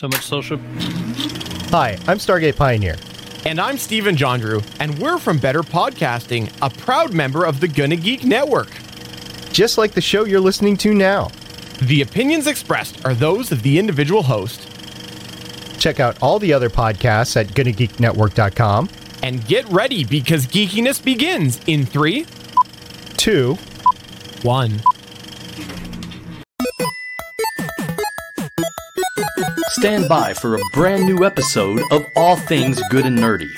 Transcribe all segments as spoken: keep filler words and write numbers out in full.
So much social. Hi, I'm Stargate Pioneer. And I'm Steven Jondrew, and we're from Better Podcasting, a proud member of the Gonna Geek Network. Just like the show you're listening to now. The opinions expressed are those of the individual host. Check out all the other podcasts at gonna geek network dot com. And get ready, because geekiness begins in three, two, one. Stand by for a brand new episode of All Things Good and Nerdy.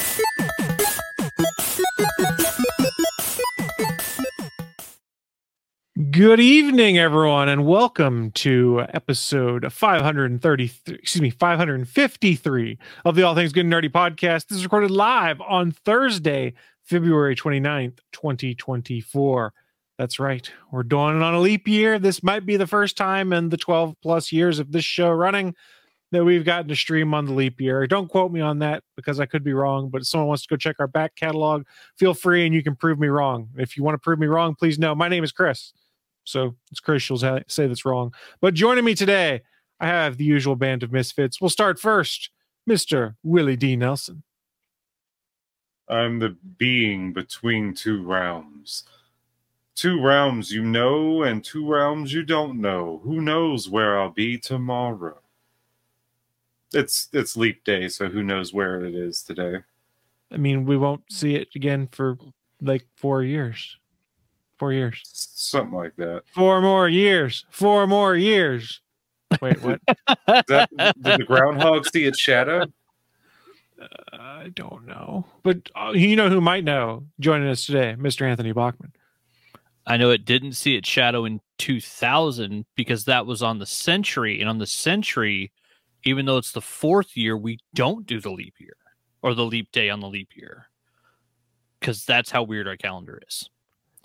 Good evening, everyone, and welcome to episode five thirty-three, excuse me, five fifty-three of the All Things Good and Nerdy podcast. This is recorded live on Thursday, February twenty-ninth, twenty twenty-four. That's right. We're dawning on a leap year. This might be the first time in the twelve plus years of this show running that we've gotten to stream on the leap year. Don't quote me on that because I could be wrong, but if someone wants to go check our back catalog, feel free and you can prove me wrong. If you want to prove me wrong, please know my name is Chris. So it's Chris who'll say that's wrong. But joining me today, I have the usual band of misfits. We'll start first, Mister Willie D. Nelson. I'm the being between two realms. Two realms you know and two realms you don't know. Who knows where I'll be tomorrow? It's it's leap day, so who knows where it is today. I mean, we won't see it again for like four years. Four years. Something like that. Four more years. Four more years. Wait, what? that, did the groundhog see its shadow? Uh, I don't know. But uh, you know who might know joining us today, Mister Anthony Bachman. I know it didn't see its shadow in two thousand because that was on the century. And on the century, even though it's the fourth year, we don't do the leap year or the leap day on the leap year because that's how weird our calendar is.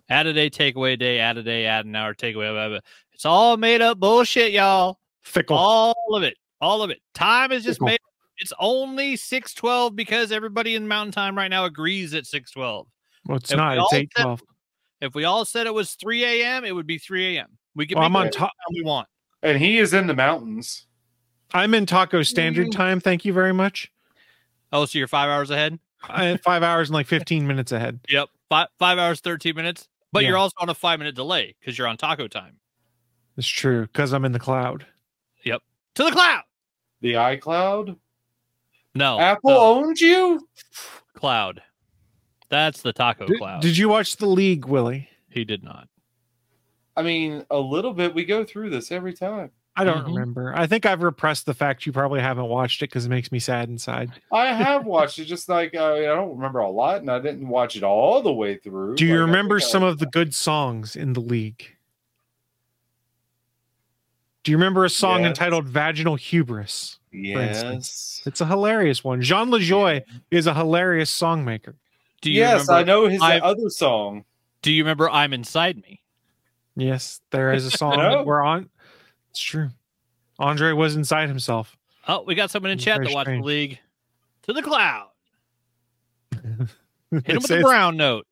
Add a day, take away a day, add a day, add an hour, take away. Blah, blah. It's all made up bullshit, y'all. Fickle. All of it. All of it. Time is just Fickle. made up. It's only six twelve because everybody in Mountain Time right now agrees at six twelve. Well, it's and not. It's eight twelve. If we all said it was three a.m., it would be three a.m. We can well, I'm on top we want. And he is in the mountains. I'm in Taco Standard mm-hmm. Time. Thank you very much. Oh, so you're five hours ahead? I five hours and like fifteen minutes ahead. Yep. Five, five hours, thirteen minutes. But yeah. You're also on a five-minute delay because you're on Taco Time. That's true, because I'm in the cloud. Yep. To the cloud! The iCloud? No. Apple no. owns you? Cloud. That's the Taco did, Cloud. Did you watch The League, Willie? He did not. I mean, a little bit. We go through this every time. I don't mm-hmm. remember. I think I've repressed the fact you probably haven't watched it because it makes me sad inside. I have watched it. Just like uh, I don't remember a lot, and I didn't watch it all the way through. Do you like, remember some I... of the good songs in The League? Do you remember a song yes. entitled Vaginal Hubris? Yes. It's a hilarious one. Jean LaJoie yeah. is a hilarious songmaker. Do you yes, remember, I know his I'm, other song. Do you remember I'm Inside Me? Yes, there is a song no. that we're on. It's true. Andre was inside himself. Oh, we got someone in chat that watched The League. To the cloud. Hit him with the brown note.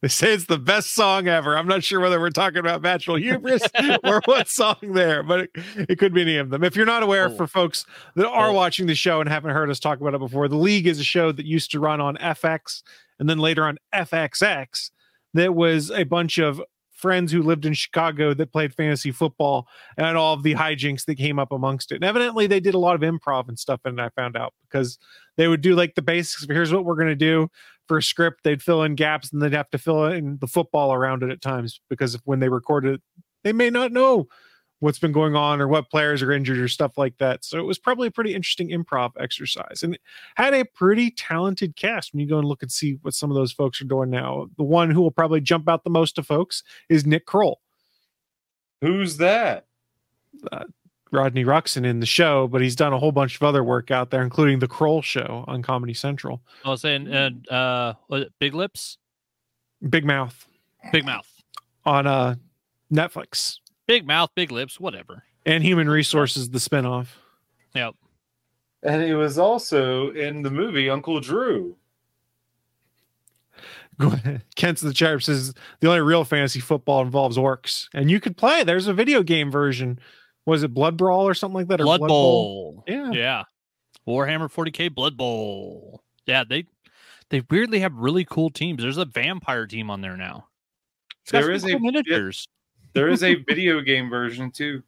They say it's the best song ever. I'm not sure whether we're talking about Vaginal Hubris or what song there, but it, it could be any of them. If you're not aware, oh. for folks that are oh. watching the show and haven't heard us talk about it before, The League is a show that used to run on F X and then later on F X X. That was a bunch of friends who lived in Chicago that played fantasy football and all of the hijinks that came up amongst it. And evidently they did a lot of improv and stuff. And I found out because they would do like the basics. Here's what we're going to do for a script. They'd fill in gaps and they'd have to fill in the football around it at times because when they recorded it, they may not know what's been going on or what players are injured or stuff like that. So it was probably a pretty interesting improv exercise and it had a pretty talented cast. When you go and look and see what some of those folks are doing now, the one who will probably jump out the most to folks is Nick Kroll. Who's that? Uh, Rodney Ruxin in the show, but he's done a whole bunch of other work out there, including the Kroll Show on Comedy Central. I was saying, and uh, was it Big Lips? Big Mouth. Big Mouth. On uh, Netflix. Big Mouth, Big Lips, whatever. And Human Resources, the spinoff. Yep. And he was also in the movie Uncle Drew. Kent's the Cherub says the only real fantasy football involves orcs. And you could play. There's a video game version. was it Blood Brawl or something like that? Or Blood, Blood Bowl. Bowl. Yeah. Yeah. Warhammer forty K Blood Bowl. Yeah. They, they weirdly have really cool teams. There's a vampire team on there now. There is, a, there is a video game version too.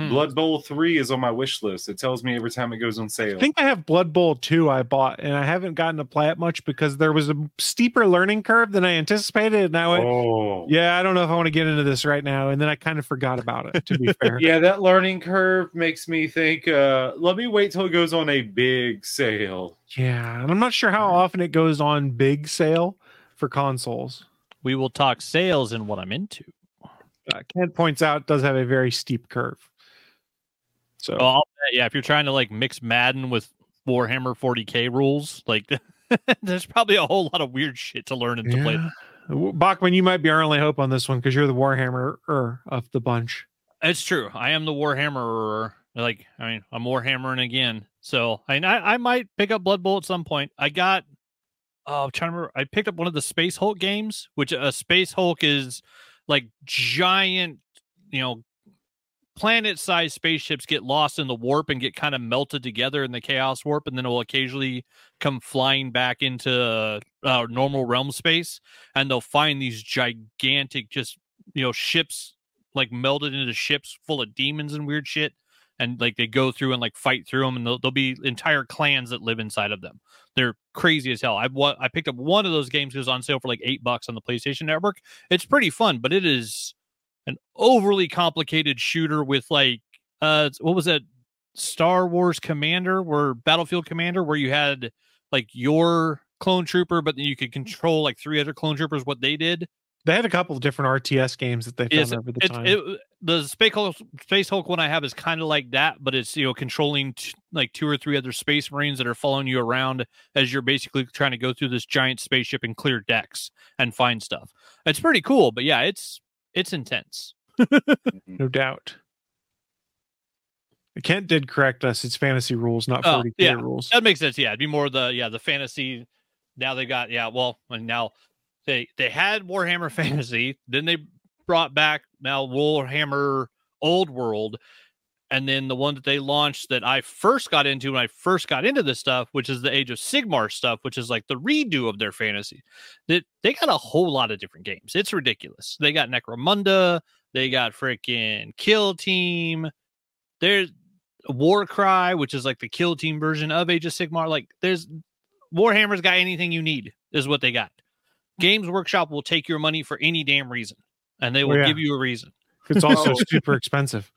Hmm. Blood Bowl three is on my wish list. It tells me every time it goes on sale. I think I have Blood Bowl two I bought, and I haven't gotten to play it much because there was a steeper learning curve than I anticipated. And I went, oh. yeah, I don't know if I want to get into this right now. And then I kind of forgot about it, to be fair. Yeah, that learning curve makes me think, uh, let me wait till it goes on a big sale. Yeah, and I'm not sure how often it goes on big sale for consoles. We will talk sales and what I'm into. Uh, Ken points out it does have a very steep curve. So oh, yeah, if you're trying to like mix Madden with Warhammer forty K rules, like there's probably a whole lot of weird shit to learn and yeah. to play. Bachman, you might be our only hope on this one because you're the Warhammerer of the bunch. It's true. I am the Warhammerer. Like, I mean, I'm Warhammering again. So I, I might pick up Blood Bowl at some point. I got, oh, I'm trying to remember. I picked up one of the Space Hulk games, which a uh, Space Hulk is like giant, you know, planet-sized spaceships get lost in the warp and get kind of melted together in the chaos warp, and then it will occasionally come flying back into uh, normal realm space, and they'll find these gigantic, just, you know, ships, like, melted into ships full of demons and weird shit, and, like, they go through and, like, fight through them, and there'll be entire clans that live inside of them. They're crazy as hell. I, wa- I picked up one of those games. It was on sale for, like, eight bucks on the PlayStation Network. It's pretty fun, but it is an overly complicated shooter with like, uh, what was that? Star Wars Commander or Battlefield Commander, where you had like your clone trooper, but then you could control like three other clone troopers, what they did. They had a couple of different R T S games that they've done it's, over the time. It, it, the Space Hulk, Space Hulk one I have is kind of like that, but it's, you know, controlling t- like two or three other Space Marines that are following you around as you're basically trying to go through this giant spaceship and clear decks and find stuff. It's pretty cool, but yeah, it's, It's intense. No doubt. Kent did correct us. It's fantasy rules, not forty K oh, yeah. rules. That makes sense. Yeah, it'd be more the yeah the fantasy. Now they got, yeah, well, and now they they had Warhammer Fantasy. Then they brought back now Warhammer Old World. And then the one that they launched that I first got into when I first got into this stuff, which is the Age of Sigmar stuff, which is like the redo of their fantasy. That they, they got a whole lot of different games. It's ridiculous. They got Necromunda. They got freaking Kill Team. There's Warcry, which is like the Kill Team version of Age of Sigmar. Like there's Warhammer's got anything you need is what they got. Games Workshop will take your money for any damn reason, and they will oh, yeah. give you a reason. It's also super expensive.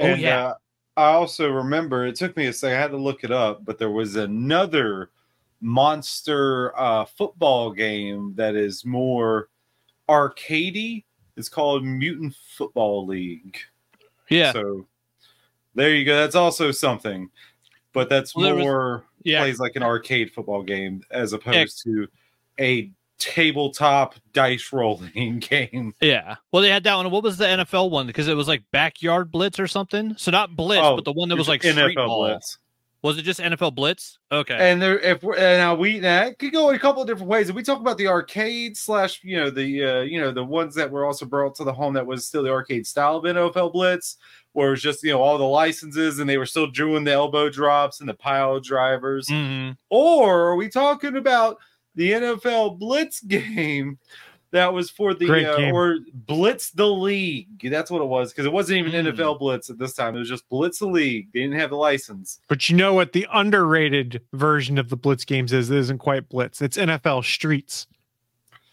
And, oh, yeah. Uh, I also remember it took me a second. I had to look it up, but there was another monster uh, football game that is more arcadey. It's called Mutant Football League. Yeah. So there you go. That's also something, but that's well, more was, yeah. plays like an arcade football game as opposed yeah. to a tabletop dice rolling game. Yeah. Well, they had that one. What was the N F L one? Because it was like Backyard Blitz or something. So not Blitz, oh, but the one that was like N F L ball. Blitz. Was it just N F L Blitz? Okay. And there, if we're, now we now it could go a couple of different ways. If we talk about the arcade slash, you know, the uh, you know the ones that were also brought to the home that was still the arcade style of N F L Blitz, where it was just, you know, all the licenses and they were still doing the elbow drops and the pile drivers. Mm-hmm. Or are we talking about the N F L Blitz game that was for the uh, or Blitz the League? That's what it was, because it wasn't even mm. N F L Blitz at this time. It was just Blitz the League. They didn't have the license. But you know what the underrated version of the Blitz games is? It isn't quite Blitz. It's N F L Streets.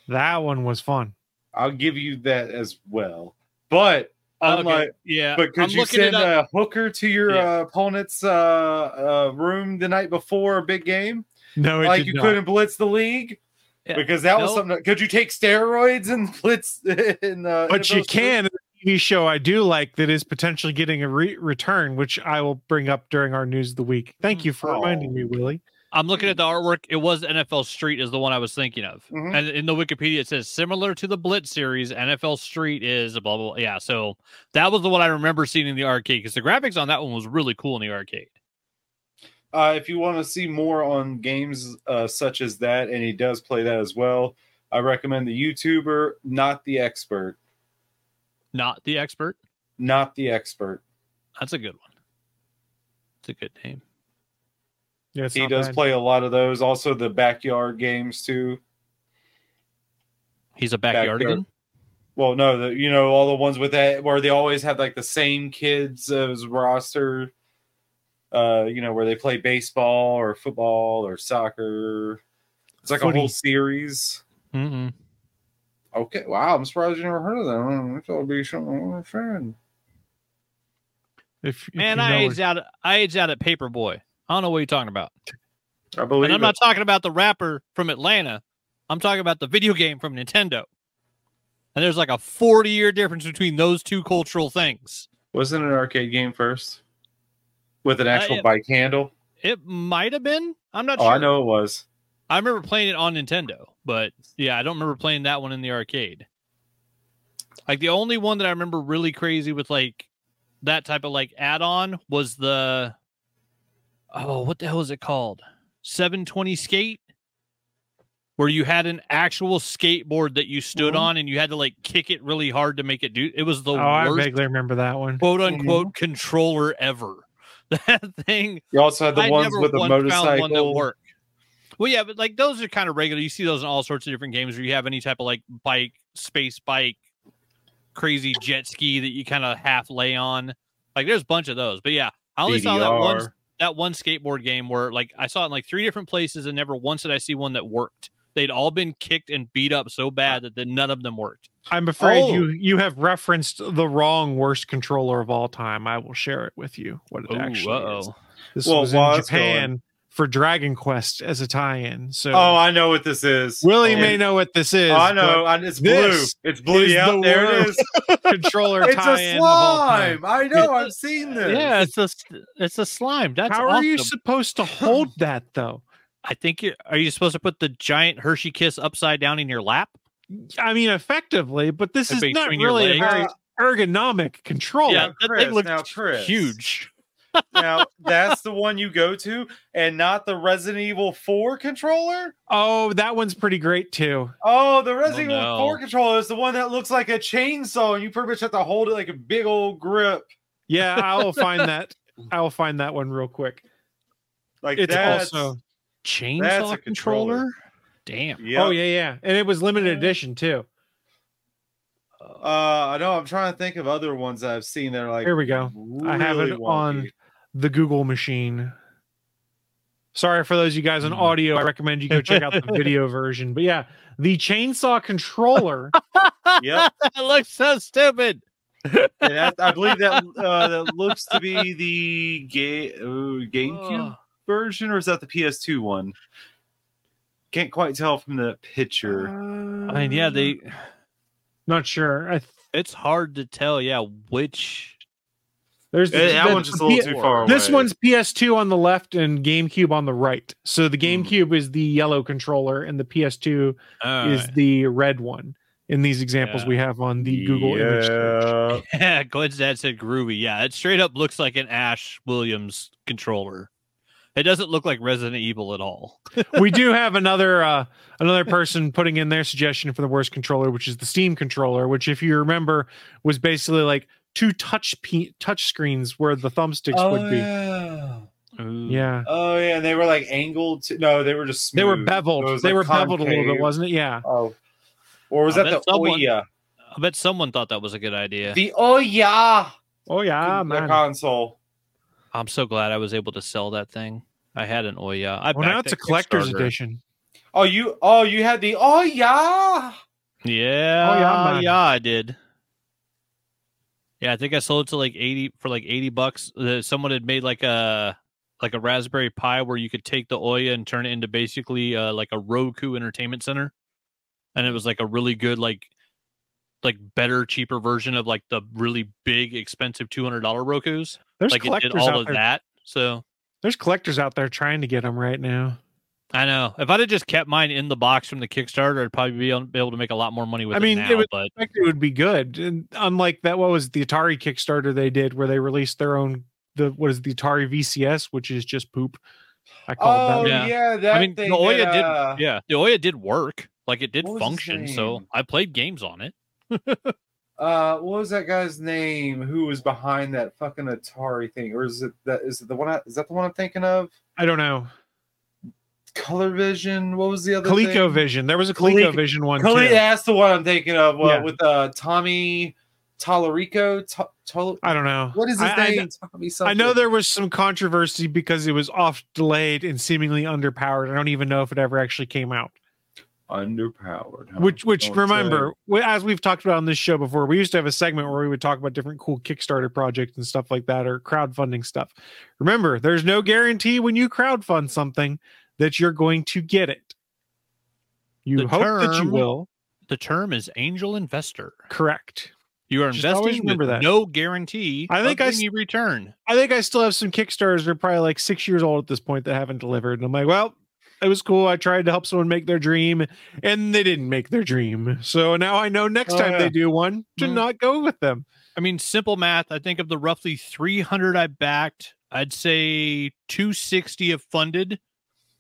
That one was fun. I'll give you that as well. But okay. unlike, yeah, but could I'm you send a hooker to your yeah. uh, opponent's uh, uh, room the night before a big game? No, it like you not. Couldn't blitz the league yeah. because that nope. was something. That, could you take steroids and blitz? In, uh, but you can. In a T V show I do like that is potentially getting a re- return, which I will bring up during our news of the week. Thank you for oh. reminding me, Willie. I'm looking at the artwork. It was N F L Street is the one I was thinking of, mm-hmm. and in the Wikipedia it says similar to the Blitz series, N F L Street is a blah blah. blah. Yeah, so that was the one I remember seeing in the arcade because the graphics on that one was really cool in the arcade. Uh, if you want to see more on games uh, such as that, and he does play that as well, I recommend the YouTuber, Not the Expert. Not the Expert? not the expert. That's a good one. It's a good name. Yeah, he does bad. Play a lot of those. Also, the backyard games too. He's a backyardigan. Backyard. Well, no, the, you know, all the ones with that where they always have like the same kids as roster. Uh, you know, where they play baseball or football or soccer. It's like Footy. A whole series. Mm-hmm. Okay, wow, I'm surprised you never heard of them. I thought it'd be something I'm a fan. If, if Man, I aged out. I aged out at Paperboy. I don't know what you're talking about. I believe. And I'm it. not talking about the rapper from Atlanta. I'm talking about the video game from Nintendo. And there's like a forty-year difference between those two cultural things. Wasn't it an arcade game first, with an actual uh, it, bike handle? It might have been. I'm not oh, sure. I know it was. I remember playing it on Nintendo, but yeah, I don't remember playing that one in the arcade. Like the only one that I remember really crazy with like that type of like add-on was the oh, what the hell is it called? seven twenty Skate, where you had an actual skateboard that you stood mm-hmm. on and you had to like kick it really hard to make it do. It was the oh, worst. I vaguely remember that one. Quote unquote mm-hmm. controller ever. That thing. You also had the I ones with the motorcycle. Well, yeah, but like those are kind of regular. You see those in all sorts of different games where you have any type of like bike, space bike, crazy jet ski that you kind of half lay on. Like there's a bunch of those. But yeah, I only D D R. Saw that one that one skateboard game where like I saw it in like three different places and never once did I see one that worked. They'd all been kicked and beat up so bad that the, none of them worked. I'm afraid oh. you you have referenced the wrong worst controller of all time. I will share it with you what it Ooh, actually uh-oh. is. This well, was in well, Japan. Going. For Dragon Quest as a tie-in, so oh, I know what this is. Willie oh. may know what this is. Oh, I know, and it's blue. It's blue. Yeah, the there it is. Controller it's tie-in. It's a slime. I know. It, I've seen this. Yeah, it's a it's a slime. That's how awesome. Are you supposed to hold that though? I think you are. You supposed to put the giant Hershey Kiss upside down in your lap? I mean, effectively, but this It'd is not really a very ergonomic controller. Yeah, that Chris, thing looks huge. Now that's the one you go to, and not the Resident Evil four controller. Oh, that one's pretty great too. Oh, the Resident oh, no. Evil four controller is the one that looks like a chainsaw, and you pretty much have to hold it like a big old grip. Yeah, I will find that. I will find that one real quick. Like it's that's, also chainsaw that's a controller. controller? Damn. Yep. Oh yeah, yeah, and it was limited edition too. Uh, I know. I'm trying to think of other ones that I've seen that are like. Here we go. Really I have it wonky. On. The Google machine. Sorry for those of you guys on audio. I recommend you go check out the video version. But yeah, the chainsaw controller. Yep, that looks so stupid. That, I believe that uh, that looks to be the ga- uh, GameCube oh. version, or is that the P S two one? Can't quite tell from the picture. Uh, I mean, yeah, they. Not sure. I th- it's hard to tell. Yeah, which. There's the, that the, one's just a little P- too far away. This one's P S two on the left and GameCube on the right. So the GameCube mm. is the yellow controller and the P S two uh, is the red one. In these examples yeah. we have on the Google yeah. image search. Yeah, Glenn's dad said groovy. Yeah, it straight up looks like an Ash Williams controller. It doesn't look like Resident Evil at all. We do have another uh, another person putting in their suggestion for the worst controller, which is the Steam controller, which if you remember was basically like two touch pe- touch screens where the thumbsticks oh, would be. Yeah. Ooh. Yeah. Oh yeah, and they were like angled. To, no, they were just smooth. They were beveled. So they like were concave. Beveled a little bit, wasn't it? Yeah. Oh. Or was I that the someone, Ouya? I bet someone thought that was a good idea. The Ouya. Ouya, man. The console. I'm so glad I was able to sell that thing. I had an Ouya. I well, now it's a collector's edition. Oh, you oh, you had the Ouya. Yeah. Ouya, yeah, I did. Yeah, I think I sold it to like eighty for like eighty bucks. Uh, someone had made like a like a Raspberry Pi where you could take the Ouya and turn it into basically uh, like a Roku entertainment center, and it was like a really good like like better cheaper version of like the really big expensive two hundred dollar Rokus. There's like collectors it did all out of there. That. So there's collectors out there trying to get them right now. I know. If I'd have just kept mine in the box from the Kickstarter, I'd probably be able to make a lot more money with I mean, it now. It would, but it would be good. And unlike that, what was the Atari Kickstarter they did where they released their own, the what is the Atari V C S, which is just poop. I call oh, it that. Oh, yeah. yeah that I mean, thing, the Ouya yeah. did, yeah, the Ouya did work. Like, it did function, so I played games on it. Uh, what was that guy's name who was behind that fucking Atari thing? Or is it that? Is it the one? I, is that the one I'm thinking of? I don't know. Color Vision. What was the other? Coleco Vision. There was a Coleco Vision one. Cole- too. That's the one I'm thinking of. Uh, yeah. With uh, Tommy Tallarico. To- Tol- I don't know. What is his I, name? I, Tommy something. I know there was some controversy because it was off delayed and seemingly underpowered. I don't even know if it ever actually came out. Underpowered. Huh? Which, which don't remember, say. As we've talked about on this show before, we used to have a segment where we would talk about different cool Kickstarter projects and stuff like that, or crowdfunding stuff. Remember, there's no guarantee when you crowdfund something that you're going to get it. You the hope term, that you will. The term is angel investor. Correct. You are just investing. Remember that. No guarantee. I think I st- return. I think I still have some Kickstarters that are probably like six years old at this point that haven't delivered, and I'm like, well. It was cool. I tried to help someone make their dream and they didn't make their dream. So now I know next oh, time yeah. they do one to mm-hmm. not go with them. I mean, simple math. I think of the roughly three hundred I backed, I'd say two hundred sixty have funded.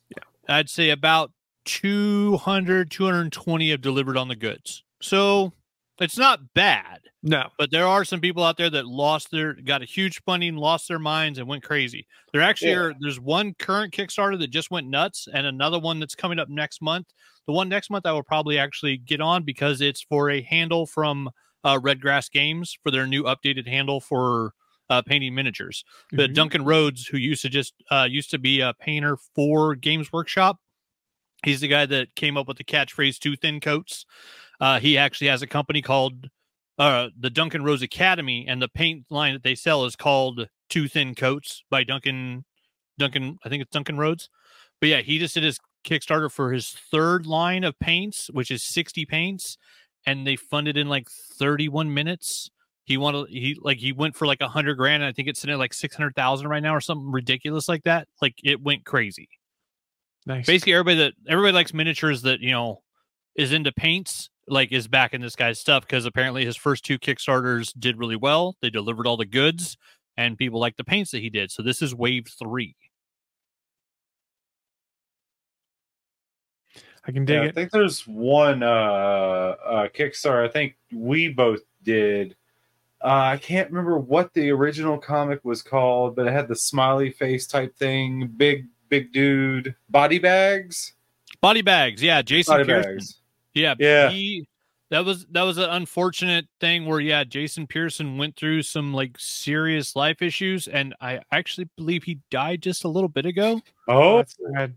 Yeah. I'd say about two hundred, two hundred twenty have delivered on the goods. So it's not bad. No, but there are some people out there that lost their, got a huge funding, lost their minds, and went crazy. There actually yeah. are, there's one current Kickstarter that just went nuts, and another one that's coming up next month. The one next month I will probably actually get on because it's for a handle from uh, Redgrass Games for their new updated handle for uh, painting miniatures. Mm-hmm. The Duncan Rhodes, who used to just uh, used to be a painter for Games Workshop, he's the guy that came up with the catchphrase "Two Thin Coats." Uh, he actually has a company called. Uh, the Duncan Rose Academy, and the paint line that they sell is called Two Thin Coats by Duncan, Duncan, I think it's Duncan Rhodes. But yeah, he just did his Kickstarter for his third line of paints, which is sixty paints, and they funded in like thirty-one minutes. He wanted, he like, he went for like a hundred grand. And I think it's sitting at like six hundred thousand right now or something ridiculous like that. Like it went crazy. Nice. Basically everybody that everybody likes miniatures that, you know, is into paints. Like is back in this guy's stuff because apparently his first two Kickstarters did really well. They delivered all the goods and people liked the paints that he did. So this is wave three. I can dig yeah, it. I think there's one uh, uh, Kickstarter I think we both did. Uh, I can't remember what the original comic was called, but it had the smiley face type thing. Big, big dude. Body Bags? Body Bags, yeah. Jason Body Pearson. Bags. Yeah, yeah. He, that was that was an unfortunate thing where yeah, Jason Pearson went through some like serious life issues, and I actually believe he died just a little bit ago. Oh, that's bad.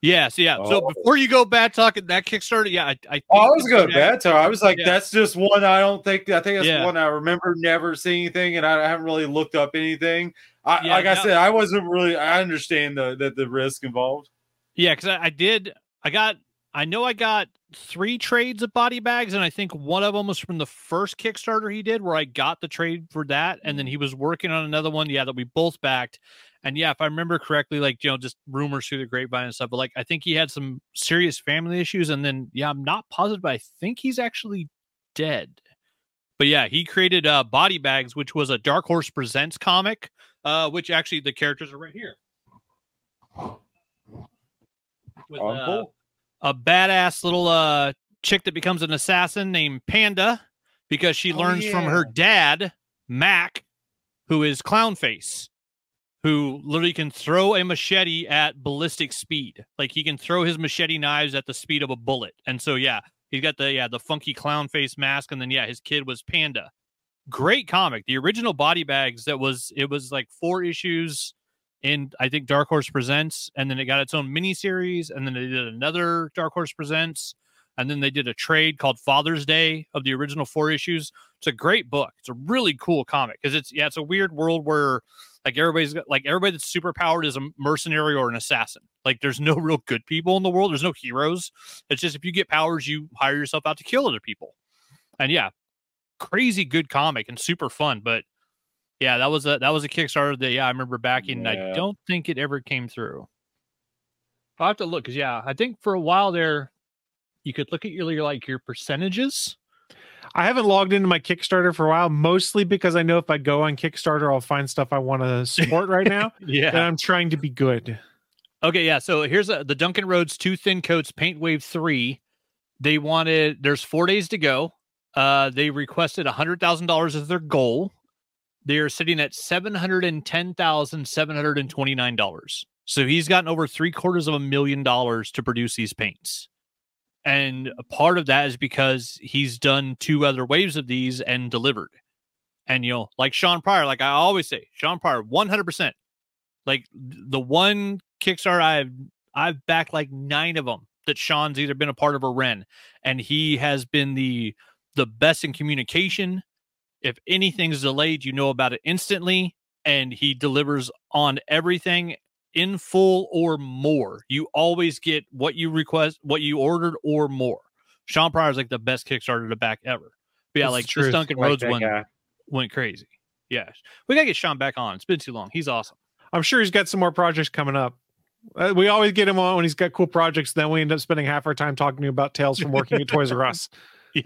Yeah, so yeah. Oh. So before you go bad talking that Kickstarter, yeah, I I, think oh, I was going bad talk. I was like, yeah. that's just one I don't think. I think that's yeah. one I remember never seeing anything, and I haven't really looked up anything. I, yeah, like now, I said, I wasn't really. I understand the the, the risk involved. Yeah, because I, I did. I got. I know I got three trades of Body Bags, and I think one of them was from the first Kickstarter he did where I got the trade for that, and then he was working on another one, yeah, that we both backed. And yeah, if I remember correctly, like, you know, just rumors through the grapevine and stuff, but like I think he had some serious family issues, and then yeah, I'm not positive, but I think he's actually dead. But yeah, he created uh, Body Bags, which was a Dark Horse Presents comic, uh, which actually the characters are right here. With, uh, A badass little uh, chick that becomes an assassin named Panda because she learns oh, yeah. from her dad, Mac, who is Clownface, who literally can throw a machete at ballistic speed. Like he can throw his machete knives at the speed of a bullet. And so, yeah, he's got the yeah the funky Clownface mask. And then, yeah, his kid was Panda. Great comic. The original Body Bags, that was it was like four issues. And I think Dark Horse Presents, and then it got its own miniseries, and then they did another Dark Horse Presents, and then they did a trade called Father's Day of the original four issues. It's a great book. It's a really cool comic because it's yeah, it's a weird world where like everybody's got, like everybody that's super powered is a mercenary or an assassin. Like there's no real good people in the world. There's no heroes. It's just if you get powers, you hire yourself out to kill other people. And yeah, crazy good comic and super fun, but. Yeah, that was a that was a Kickstarter that yeah I remember backing. Yeah. And I don't think it ever came through. I have to look because yeah, I think for a while there, you could look at your, your like your percentages. I haven't logged into my Kickstarter for a while, mostly because I know if I go on Kickstarter, I'll find stuff I want to support right now. Yeah, and I'm trying to be good. Okay, yeah. So here's a, the Duncan Rhodes Two Thin Coats Paint Wave Three. They wanted there's four days to go. Uh, they requested one hundred thousand dollars as their goal. They are sitting at seven hundred ten thousand seven hundred twenty-nine dollars. So he's gotten over three quarters of a million dollars to produce these paints. And part of that is because he's done two other waves of these and delivered. And, you know, like Sean Pryor, like I always say, Sean Pryor, one hundred percent. Like the one Kickstarter I've, I've backed like nine of them that Sean's either been a part of or ran. And he has been the, the best in communication. If anything's delayed, you know about it instantly. And he delivers on everything in full or more. You always get what you request, what you ordered or more. Sean Pryor is like the best Kickstarter to back ever. But yeah, like the Duncan Rhodes one went crazy. Yeah. We got to get Sean back on. It's been too long. He's awesome. I'm sure he's got some more projects coming up. Uh, we always get him on when he's got cool projects. Then we end up spending half our time talking to him about tales from working at Toys R Us. Yeah.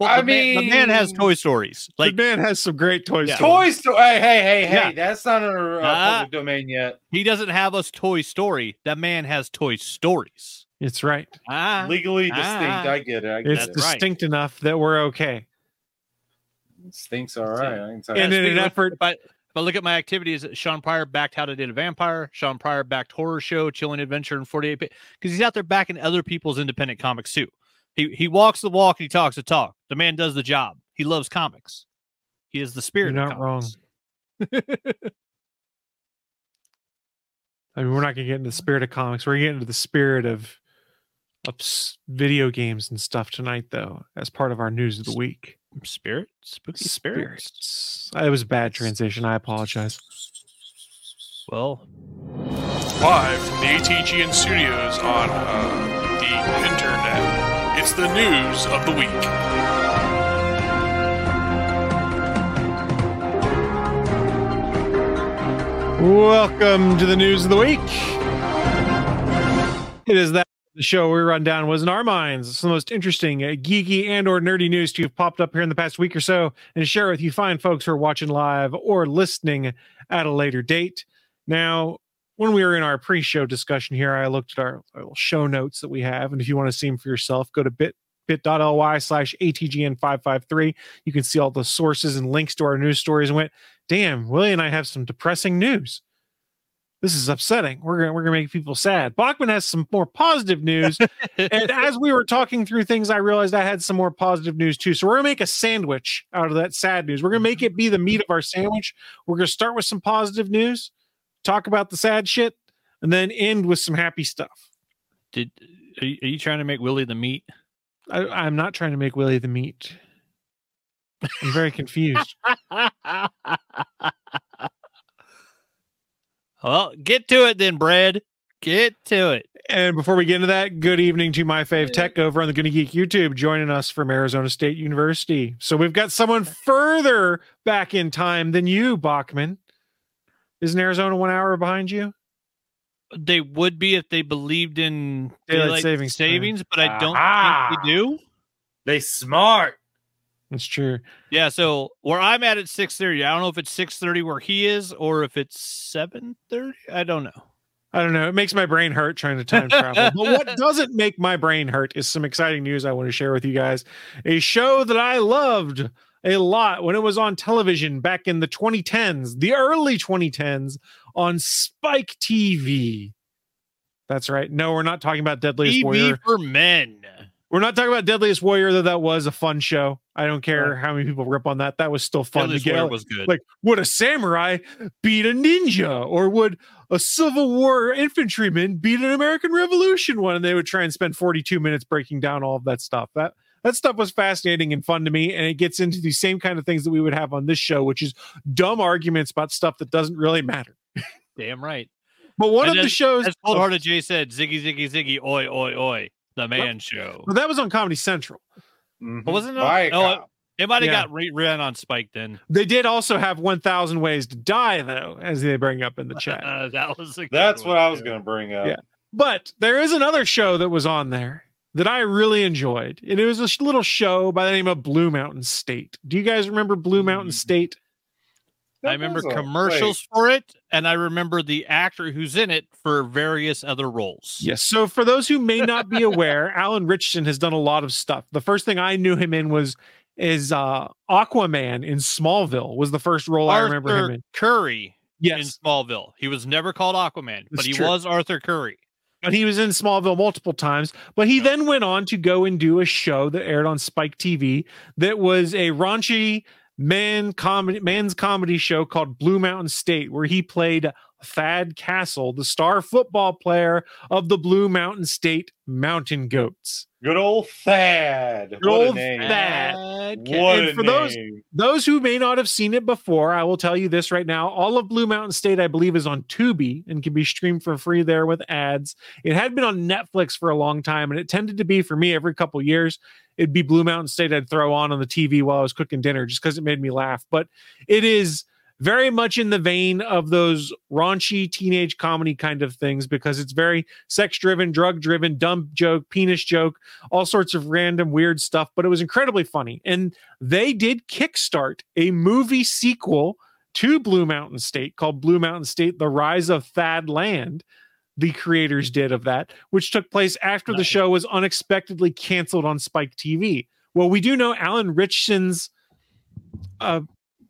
Well, I the mean, man, the man has Toy Stories. Like, the man has some great Toy yeah. Stories. Toy Story. Hey, hey, hey, hey. Yeah. That's not in our uh, uh, public domain yet. He doesn't have us Toy Story. That man has Toy Stories. It's right. Ah, legally distinct. Ah, I get it. I get it's it. distinct right. enough that we're okay. Stinks all right. Yeah. I can tell and in an effort, but. But look at my activities. Sean Pryor backed How to Date a Vampire. Sean Pryor backed Horror Show, Chilling Adventure, and forty-eight. Because he's out there backing other people's independent comics too. He he walks the walk and he talks the talk. The man does the job. He loves comics. He is the spirit. You're not wrong. I mean, we're not going to get into the spirit of comics. We're getting into the spirit of, of video games and stuff tonight, though, as part of our news of the week. Spirit? Spooky spirits. spirits. It was a bad transition. I apologize. Well, live from the A T G N studios on uh, the internet, it's the news of the week. Welcome to the news of the week. It is that. The show we run down was in our minds. It's the most interesting, uh, geeky, and or nerdy news to have popped up here in the past week or so and share with you fine folks who are watching live or listening at a later date. Now, when we were in our pre-show discussion here, I looked at our, our little show notes that we have. And if you want to see them for yourself, go to bit, bit.ly slash A T G N five five three. You can see all the sources and links to our news stories and went, damn, Willie and I have some depressing news. This is upsetting. We're going we're gonna make people sad. Bachman has some more positive news. And as we were talking through things, I realized I had some more positive news too. So we're going to make a sandwich out of that sad news. We're going to make it be the meat of our sandwich. We're going to start with some positive news, talk about the sad shit, and then end with some happy stuff. Did Are you, are you trying to make Willie the meat? I, I'm not trying to make Willie the meat. I'm very confused. Well, get to it then, Brad. Get to it. And before we get into that, good evening to my fave tech over on the Gonna Geek YouTube, joining us from Arizona State University. So we've got someone further back in time than you, Bachman. Isn't Arizona one hour behind you? They would be if they believed in daylight, daylight savings, savings time. But I don't Aha. think they do. They smart. That's true. Yeah, so where I'm at at six thirty, I don't know if it's six thirty where he is or if it's seven thirty. I don't know. I don't know. It makes my brain hurt trying to time travel. But what doesn't make my brain hurt is some exciting news I want to share with you guys. A show that I loved a lot when it was on television back in the twenty tens, the early twenty tens, on Spike T V. That's right. No, we're not talking about Deadliest T V Warrior. For men. We're not talking about Deadliest Warrior, though that was a fun show. I don't care how many people rip on that. That was still fun Deadliest to get. Warrior was good. Like, would a samurai beat a ninja? Or would a Civil War infantryman beat an American Revolution one? And they would try and spend forty-two minutes breaking down all of that stuff. That that stuff was fascinating and fun to me. And it gets into the same kind of things that we would have on this show, which is dumb arguments about stuff that doesn't really matter. Damn right. But one and of as, the shows... As Cold Hearted Jay said, Ziggy, Ziggy, Ziggy, oi, oi, oi. The Man what? Show. Well, that was on Comedy Central. Mm-hmm. Wasn't it? On, no, it, it might have yeah. got re-ran on Spike then. They did also have one thousand Ways to Die, though, as they bring up in the chat. uh, that was That's what I was going to bring up. Yeah. But there is another show that was on there that I really enjoyed. And it was a little show by the name of Blue Mountain State. Do you guys remember Blue Mountain mm-hmm. State? That I remember commercials great. for it, and I remember the actor who's in it for various other roles. Yes. So for those who may not be aware, Alan Ritchson has done a lot of stuff. The first thing I knew him in was is uh, Aquaman in Smallville was the first role Arthur I remember him in. Curry yes. in Smallville. He was never called Aquaman, That's but he true. was Arthur Curry. But he was in Smallville multiple times. But he yeah. then went on to go and do a show that aired on Spike T V that was a raunchy man comedy, man's comedy show called Blue Mountain State, where he played Thad Castle, the star football player of the Blue Mountain State Mountain Goats. Good old Thad. Good what old Thad. What and for name. those those who may not have seen it before, I will tell you this right now. All of Blue Mountain State, I believe, is on Tubi and can be streamed for free there with ads. It had been on Netflix for a long time, and it tended to be for me every couple of years. It'd be Blue Mountain State I'd throw on on the T V while I was cooking dinner just because it made me laugh. But it is very much in the vein of those raunchy teenage comedy kind of things, because it's very sex-driven, drug-driven, dumb joke, penis joke, all sorts of random weird stuff, but it was incredibly funny. And they did kickstart a movie sequel to Blue Mountain State called Blue Mountain State: The Rise of Thad Land. The creators did of that, which took place after nice. the show was unexpectedly canceled on Spike T V. Well, we do know Alan Ritchson's uh,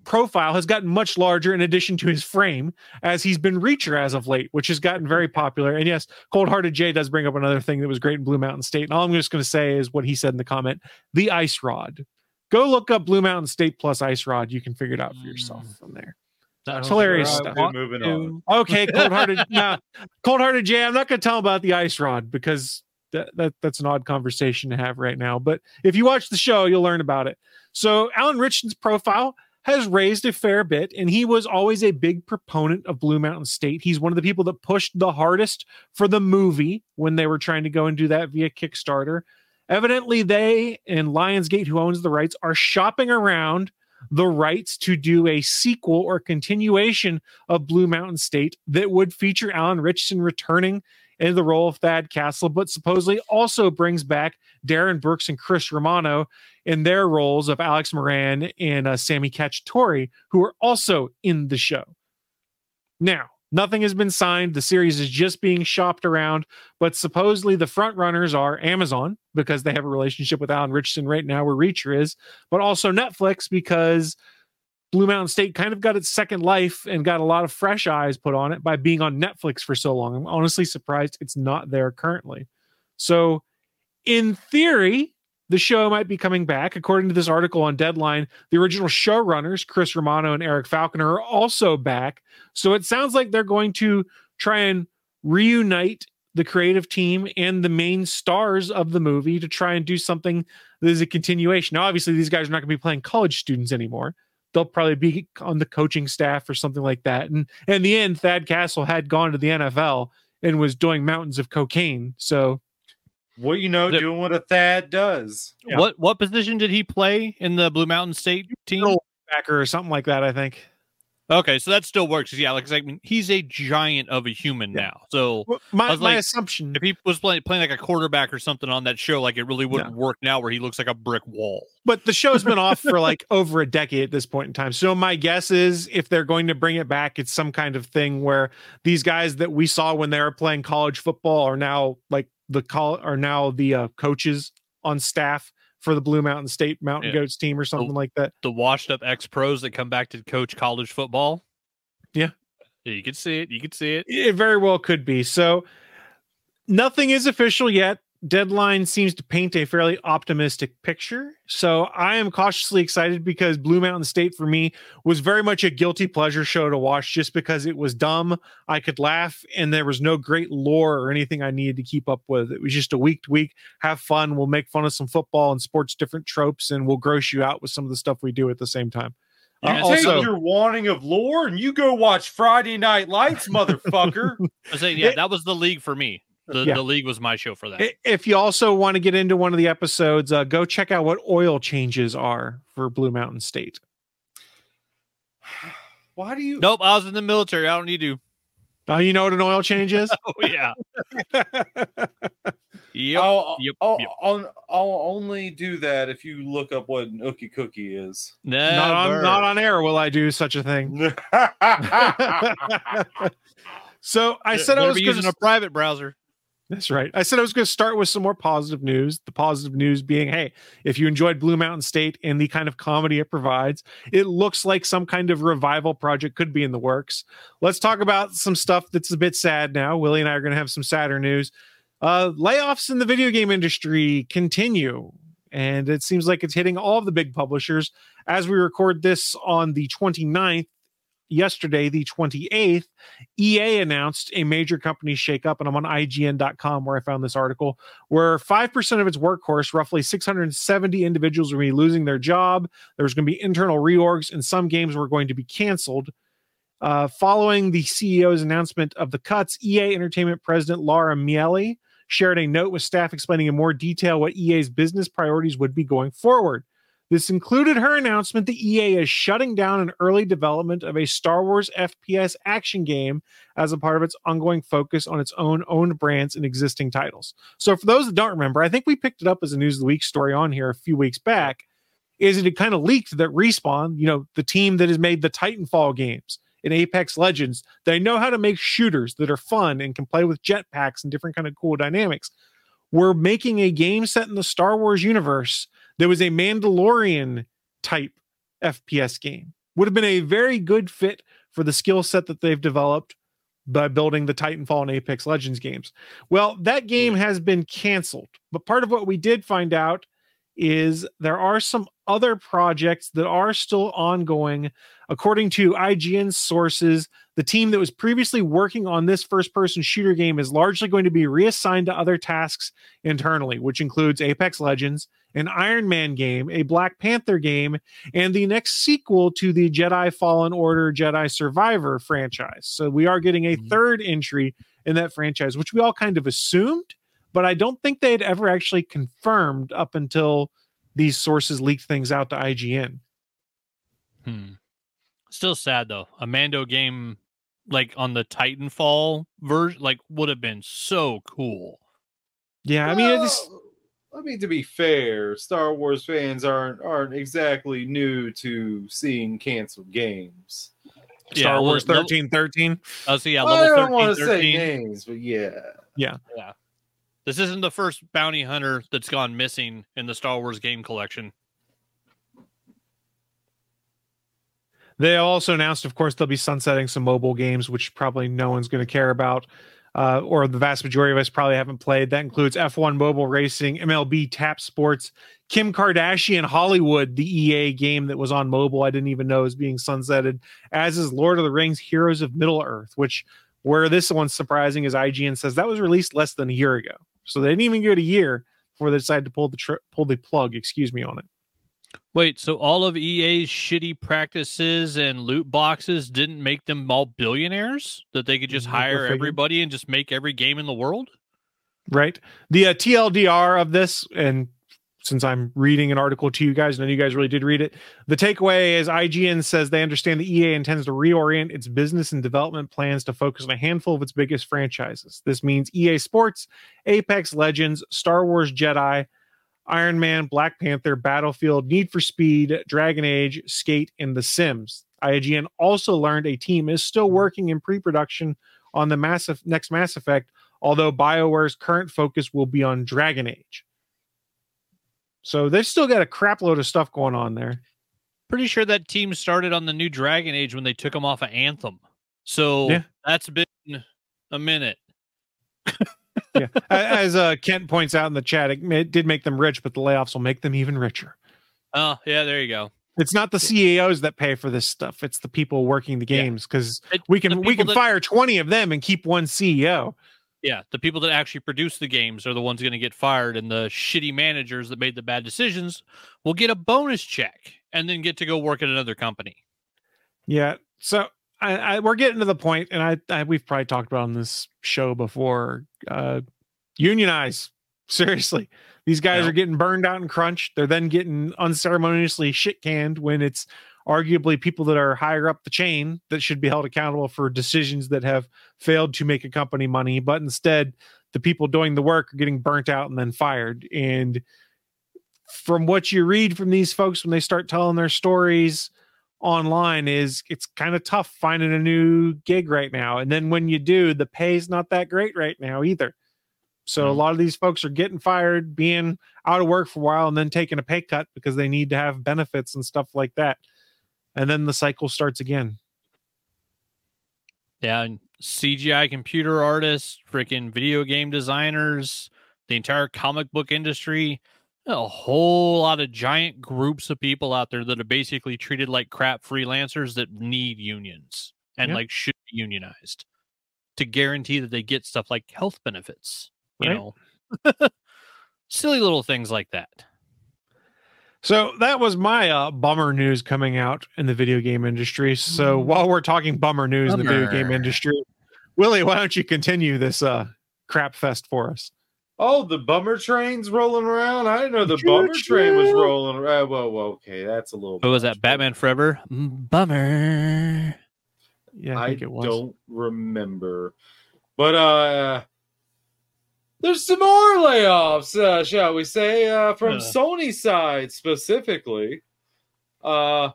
profile has gotten much larger in addition to his frame, as he's been Reacher as of late, which has gotten very popular. And yes, Cold Hearted Jay does bring up another thing that was great in Blue Mountain State, and all I'm just going to say is what he said in the comment: the ice rod. Go look up Blue Mountain State plus ice rod. You can figure it out for yourself from there. That's hilarious stuff. Moving on. Okay, Cold Hearted nah, Cold Hearted Jay, I'm not going to tell about the ice rod, because that, that that's an odd conversation to have right now. But if you watch the show, you'll learn about it. So Alan Ritchson's profile has raised a fair bit, and he was always a big proponent of Blue Mountain State. He's one of the people that pushed the hardest for the movie when they were trying to go and do that via Kickstarter. Evidently, they and Lionsgate, who owns the rights, are shopping around the rights to do a sequel or continuation of Blue Mountain State that would feature Alan Ritchson returning in the role of Thad Castle, but supposedly also brings back Darren Brooks and Chris Romano in their roles of Alex Moran and uh, Sammy Cacciatore, who are also in the show. Now, nothing has been signed. The series is just being shopped around, but supposedly the front runners are Amazon, because they have a relationship with Alan Ritchson right now where Reacher is, but also Netflix, because Blue Mountain State kind of got its second life and got a lot of fresh eyes put on it by being on Netflix for so long. I'm honestly surprised it's not there currently. So in theory, the show might be coming back. According to this article on Deadline, the original showrunners, Chris Romano and Eric Falconer, are also back. So it sounds like they're going to try and reunite the creative team and the main stars of the movie to try and do something that is a continuation. Now, obviously, these guys are not going to be playing college students anymore. They'll probably be on the coaching staff or something like that. And in the end, Thad Castle had gone to the N F L and was doing mountains of cocaine. So what, you know, the, doing what a Thad does. Yeah. What what position did he play in the Blue Mountain State team? Backer or something like that, I think. Okay, so that still works. Yeah, like, I mean, he's a giant of a human yeah. now. So well, my, my like, assumption, if he was playing, playing like a quarterback or something on that show, like it really wouldn't no. work now where he looks like a brick wall. But the show's been off for like over a decade at this point in time. So my guess is if they're going to bring it back, it's some kind of thing where these guys that we saw when they were playing college football are now like the call are now the uh, coaches on staff for the Blue Mountain State Mountain yeah. Goats team or something the, like that. The washed up ex-pros that come back to coach college football. Yeah. You could see it. You could see it. It very well could be. So nothing is official yet. Deadline seems to paint a fairly optimistic picture. So I am cautiously excited, because Blue Mountain State for me was very much a guilty pleasure show to watch just because it was dumb. I could laugh, and there was no great lore or anything I needed to keep up with. It was just a week to week, have fun. We'll make fun of some football and sports, different tropes, and we'll gross you out with some of the stuff we do at the same time. You uh, take also, your wanting of lore and you go watch Friday Night Lights, motherfucker. I say, yeah, it, that was the league for me. The, yeah. the league was my show for that. If you also want to get into one of the episodes, uh, go check out what oil changes are for Blue Mountain State. Why do you? Nope, I was in the military. I don't need to. Oh, you know what an oil change is? Oh, yeah. yep. I'll, yep, I'll, yep. I'll, I'll only do that if you look up what an ookie cookie is. Never. Not on, not on air will I do such a thing. So I said I was using gonna... a private browser. That's right. I said I was going to start with some more positive news. The positive news being, hey, if you enjoyed Blue Mountain State and the kind of comedy it provides, it looks like some kind of revival project could be in the works. Let's talk about some stuff that's a bit sad now. Willie and I are going to have some sadder news. Uh, layoffs in the video game industry continue, and it seems like it's hitting all of the big publishers. As we record this on the twenty-ninth, yesterday, the twenty-eighth, E A announced a major company shakeup, and I'm on I G N dot com where I found this article, where five percent of its workforce, roughly six hundred seventy individuals, will be losing their job. There's going to be internal reorgs, and some games were going to be canceled. Uh, following the C E O's announcement of the cuts, E A Entertainment President Laura Miele shared a note with staff explaining in more detail what E A's business priorities would be going forward. This included her announcement that E A is shutting down an early development of a Star Wars F P S action game as a part of its ongoing focus on its own owned brands and existing titles. So for those that don't remember, I think we picked it up as a News of the Week story on here a few weeks back, is it kind of leaked that Respawn, you know, the team that has made the Titanfall games and Apex Legends, they know how to make shooters that are fun and can play with jetpacks and different kind of cool dynamics. We're making a game set in the Star Wars universe. There was a Mandalorian type F P S game. Would have been a very good fit for the skill set that they've developed by building the Titanfall and Apex Legends games. Well, that game has been canceled. But part of what we did find out is there are some other projects that are still ongoing. According to I G N sources, the team that was previously working on this first-person shooter game is largely going to be reassigned to other tasks internally, which includes Apex Legends, an Iron Man game, a Black Panther game, and the next sequel to the Jedi Fallen Order, Jedi Survivor franchise. So we are getting a third entry in that franchise, which we all kind of assumed, but I don't think they had ever actually confirmed up until these sources leaked things out to I G N. Hmm. Still sad, though. A Mando game, like, on the Titanfall version, like, would have been so cool. Yeah, I mean, well, it's... I mean, to be fair, Star Wars fans aren't aren't exactly new to seeing canceled games. Yeah, Star Wars thirteen thirteen? Oh, so yeah, level thirteen thirteen. I don't want to say names, but yeah. Yeah. Yeah. This isn't the first bounty hunter that's gone missing in the Star Wars game collection. They also announced, of course, they'll be sunsetting some mobile games, which probably no one's going to care about, uh, or the vast majority of us probably haven't played. That includes F one Mobile Racing, M L B Tap Sports, Kim Kardashian Hollywood, the E A game that was on mobile I didn't even know is being sunsetted, as is Lord of the Rings Heroes of Middle-earth, which, where this one's surprising is I G N says that was released less than a year ago. So they didn't even get a year before they decided to pull the tri- pull the plug, excuse me, on it. Wait, so all of E A's shitty practices and loot boxes didn't make them all billionaires? That they could just hire everybody and just make every game in the world? Right. The uh, T L D R of this, and since I'm reading an article to you guys, none of you guys really did read it. The takeaway is I G N says they understand the E A intends to reorient its business and development plans to focus on a handful of its biggest franchises. This means E A Sports, Apex Legends, Star Wars Jedi, Iron Man, Black Panther, Battlefield, Need for Speed, Dragon Age, Skate, and The Sims. I G N also learned a team is still working in pre-production on the Mass Effect, next Mass Effect, although BioWare's current focus will be on Dragon Age. So they've still got a crap load of stuff going on there. Pretty sure that team started on the new Dragon Age when they took them off of Anthem. So yeah. That's been a minute. Yeah, as uh, Kent points out in the chat, it, it did make them rich, but the layoffs will make them even richer. Oh, yeah, there you go. It's not the C E Os that pay for this stuff. It's the people working the games, because yeah. we can we can that, fire twenty of them and keep one C E O. Yeah, the people that actually produce the games are the ones going to get fired, and the shitty managers that made the bad decisions will get a bonus check and then get to go work at another company. Yeah, so I, I, we're getting to the point, and I, I we've probably talked about on this show before. Uh, unionize. Seriously, these guys yeah. are getting burned out and crunched. They're then getting unceremoniously shit canned when it's arguably people that are higher up the chain that should be held accountable for decisions that have failed to make a company money, but instead the people doing the work are getting burnt out and then fired. And from what you read from these folks when they start telling their stories online, is it's kind of tough finding a new gig right now, and then when you do, the pay's not that great right now either. So a lot of these folks are getting fired, being out of work for a while, and then taking a pay cut because they need to have benefits and stuff like that. And then the cycle starts again. Yeah, and C G I computer artists, freaking video game designers, the entire comic book industry, a whole lot of giant groups of people out there that are basically treated like crap freelancers that need unions and yeah. like should be unionized to guarantee that they get stuff like health benefits. You right. know, silly little things like that. So that was my uh, bummer news coming out in the video game industry. So while we're talking bummer news bummer. in the video game industry, Willie, why don't you continue this uh, crap fest for us? Oh, the bummer train's rolling around. I didn't know the Choo-choo. bummer train was rolling around. Whoa, whoa, okay, that's a little. What was that? Batman Forever? Bummer. Yeah, I, I think it was. don't remember, but uh. There's some more layoffs, uh, shall we say, uh, from uh. Sony's side specifically. Uh,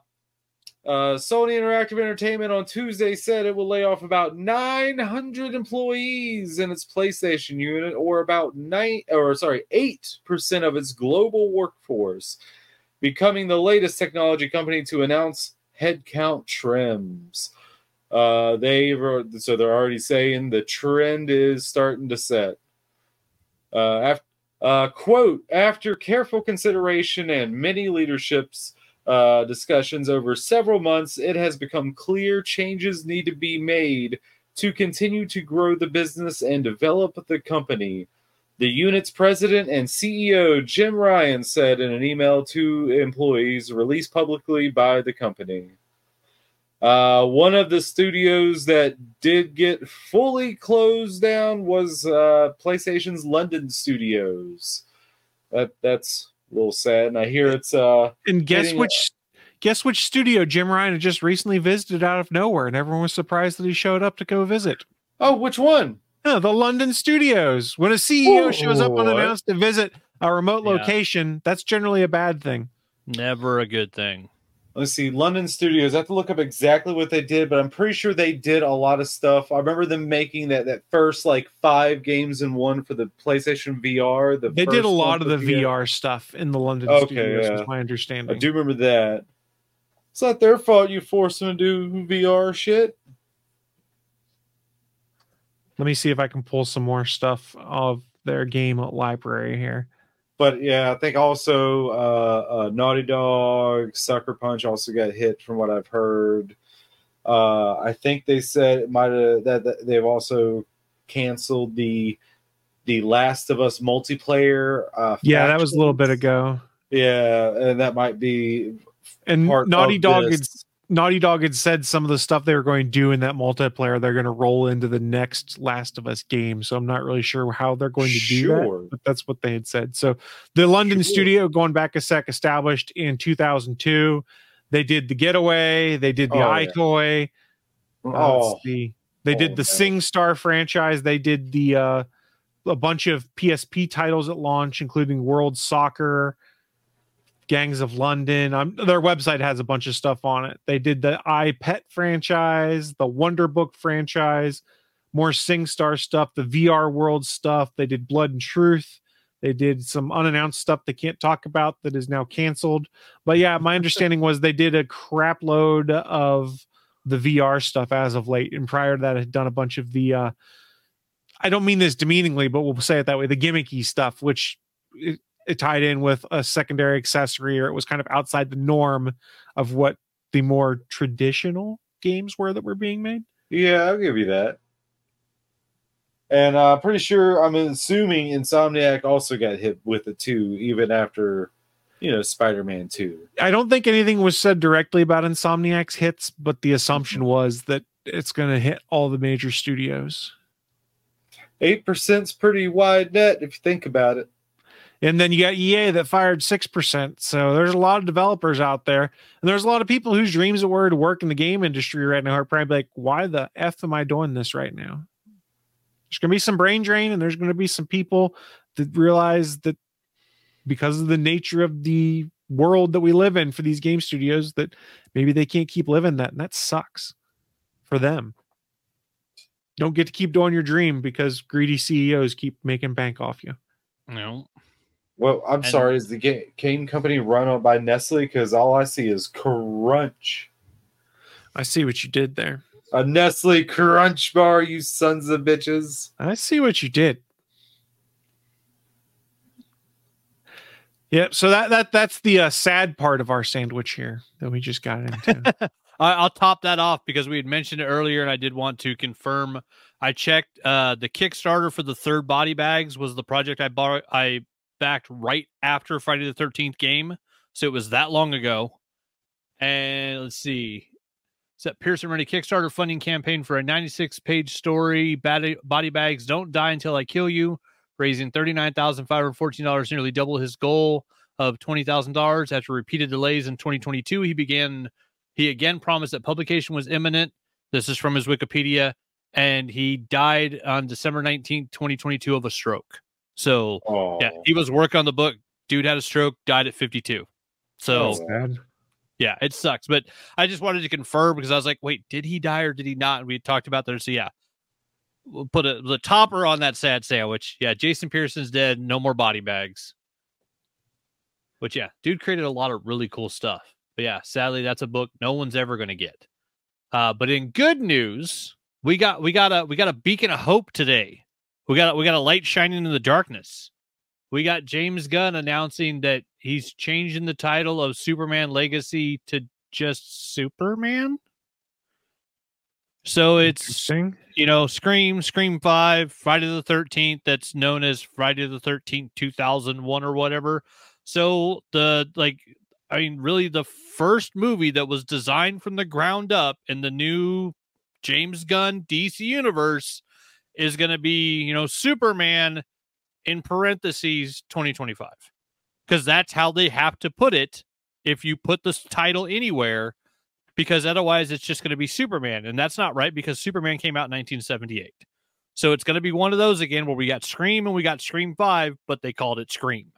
uh, Sony Interactive Entertainment on Tuesday said it will lay off about nine hundred employees in its PlayStation unit, or about nine, or sorry, eight percent of its global workforce, becoming the latest technology company to announce headcount trims. Uh, they so they're already saying the trend is starting to set. Uh, after, uh, quote, after careful consideration and many leadership's uh, discussions over several months, it has become clear changes need to be made to continue to grow the business and develop the company. The unit's president and C E O, Jim Ryan, said in an email to employees released publicly by the company. Uh, one of the studios that did get fully closed down was uh, PlayStation's London studios. That that's a little sad, and I hear it's. Uh, and guess which, uh, guess which studio Jim Ryan had just recently visited out of nowhere, and everyone was surprised that he showed up to go visit. Oh, which one? Oh, the London studios. When a C E O Ooh, shows up unannounced to visit a remote yeah. location, that's generally a bad thing. Never a good thing. Let's see, London Studios. I have to look up exactly what they did, but I'm pretty sure they did a lot of stuff. I remember them making that that first like five games in one for the PlayStation V R. The they first did a lot of the V R. V R stuff in the London okay, Studios, yeah. is my understanding. I do remember that. It's not their fault you forced them to do V R shit. Let me see if I can pull some more stuff of their game library here. But yeah, I think also uh, uh, Naughty Dog, Sucker Punch also got hit from what I've heard. Uh, I think they said it might have that, that they've also canceled the the Last of Us multiplayer. Uh, yeah, that was a little bit ago. Yeah, and that might be and part Naughty Dog. Had, Naughty Dog had said some of the stuff they were going to do in that multiplayer they're going to roll into the next Last of Us game, so I'm not really sure how they're going to do sure. that, but that's what they had said. So the London sure. studio, going back a sec, established in two thousand two. They did The Getaway. They did the oh, iToy. Yeah. Oh, uh, the, they oh, did the man. SingStar franchise. They did the uh, a bunch of P S P titles at launch, including World Soccer, Gangs of London. Um, their website has a bunch of stuff on it. They did the iPet franchise, the Wonder Book franchise, more SingStar stuff, the V R World stuff. They did Blood and Truth. They did some unannounced stuff they can't talk about that is now canceled. But yeah, my understanding was they did a crap load of the V R stuff as of late. And prior to that, had done a bunch of the, uh, I don't mean this demeaningly, but we'll say it that way, the gimmicky stuff, which... It, It tied in with a secondary accessory, or it was kind of outside the norm of what the more traditional games were that were being made. Yeah, I'll give you that. And I'm uh, pretty sure, I'm assuming Insomniac also got hit with it too, even after, you know, Spider-Man two. I don't think anything was said directly about Insomniac's hits, but the assumption was that it's going to hit all the major studios. eight percent's pretty wide net if you think about it. And then you got E A that fired six percent. So there's a lot of developers out there. And there's a lot of people whose dreams it were to work in the game industry right now are probably like, why the F am I doing this right now? There's going to be some brain drain, and there's going to be some people that realize that because of the nature of the world that we live in for these game studios, that maybe they can't keep living that. And that sucks for them. don't get to keep doing your dream because greedy C E Os keep making bank off you. No. Well, I'm and, sorry. Is the Kane company run up by Nestle? Because all I see is Crunch. I see what you did there. A Nestle Crunch bar, you sons of bitches. I see what you did. Yep. So that that that's the uh, sad part of our sandwich here that we just got into. I'll top that off because we had mentioned it earlier, and I did want to confirm. I checked uh, the Kickstarter for the third Body Bags was the project I bought. I backed right after Friday the thirteenth game, so it was that long ago. And let's see, it's that Pearson Rennie Kickstarter funding campaign for a ninety-six page story. Body, body Bags Don't Die Until I Kill You, raising thirty-nine thousand five hundred fourteen dollars, nearly double his goal of twenty thousand dollars. After repeated delays in twenty twenty-two, he began. He again promised that publication was imminent. This is from his Wikipedia, and he died on December nineteenth, twenty twenty-two, of a stroke. So, oh. yeah, he was working on the book. Dude had a stroke, died at fifty-two. So, yeah, it sucks. But I just wanted to confirm because I was like, wait, did he die or did he not? And we talked about that. So, yeah, we'll put a, the topper on that sad sandwich. Yeah, Jason Pearson's dead. No more Body Bags. But, yeah, dude created a lot of really cool stuff. But, yeah, sadly, that's a book no one's ever going to get. Uh, but in good news, we got we got a we got a beacon of hope today. We got we got a light shining in the darkness. We got James Gunn announcing that he's changing the title of Superman Legacy to just Superman. So it's, you know, Scream, Scream five, Friday the thirteenth. That's known as Friday the thirteenth, two thousand one or whatever. So the like, I mean, really the first movie that was designed from the ground up in the new James Gunn D C universe is going to be, you know, Superman in parentheses twenty twenty-five, because that's how they have to put it if you put this title anywhere, because otherwise it's just going to be Superman. And that's not right, because Superman came out in nineteen seventy-eight. So it's going to be one of those again where we got Scream and we got Scream five, but they called it Scream.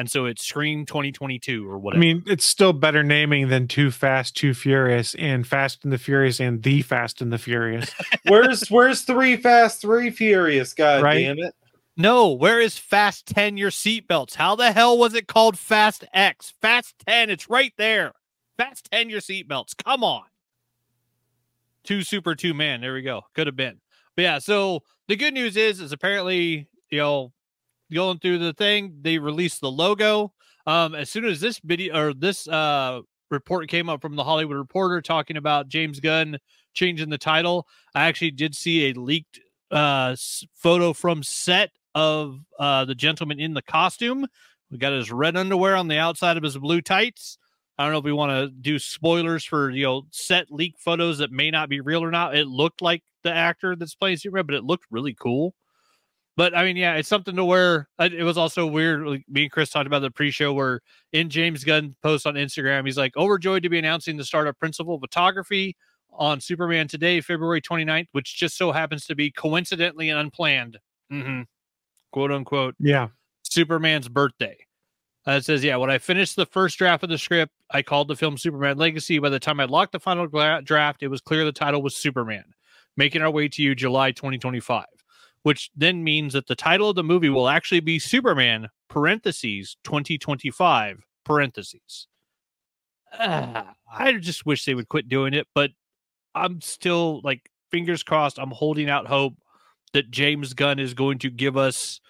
And so it's Scream twenty twenty-two or whatever. I mean, it's still better naming than Too Fast, Too Furious, and Fast and the Furious, and The Fast and the Furious. Where's where's Three Fast, Three Furious? God right? damn it. No, where is Fast ten, your seatbelts? How the hell was it called Fast X? Fast ten, it's right there. Fast ten, your seatbelts. Come on. Two Super Two Man. There we go. Could have been. But yeah, so the good news is, is apparently, you know, going through the thing, they released the logo. Um, as soon as this video or this uh report came up from the Hollywood Reporter talking about James Gunn changing the title, I actually did see a leaked uh photo from set of uh the gentleman in the costume. We got his red underwear on the outside of his blue tights. I don't know if we want to do spoilers for, you know, set leak photos that may not be real or not. It looked like the actor that's playing Superman, but it looked really cool. But, I mean, yeah, it's something to where it was also weird. Like, me and Chris talked about the pre-show where in James Gunn's post on Instagram, he's like, overjoyed to be announcing the start of Principal Photography on Superman today, February twenty-ninth, which just so happens to be coincidentally and unplanned, mm-hmm. quote unquote, yeah, Superman's birthday. Uh, it says, yeah, when I finished the first draft of the script, I called the film Superman Legacy. By the time I locked the final gla- draft, it was clear the title was Superman, making our way to you July twenty twenty-five. Which then means that the title of the movie will actually be Superman, parentheses, twenty twenty-five, parentheses. Uh, I just wish they would quit doing it, but I'm still, like, fingers crossed, I'm holding out hope that James Gunn is going to give us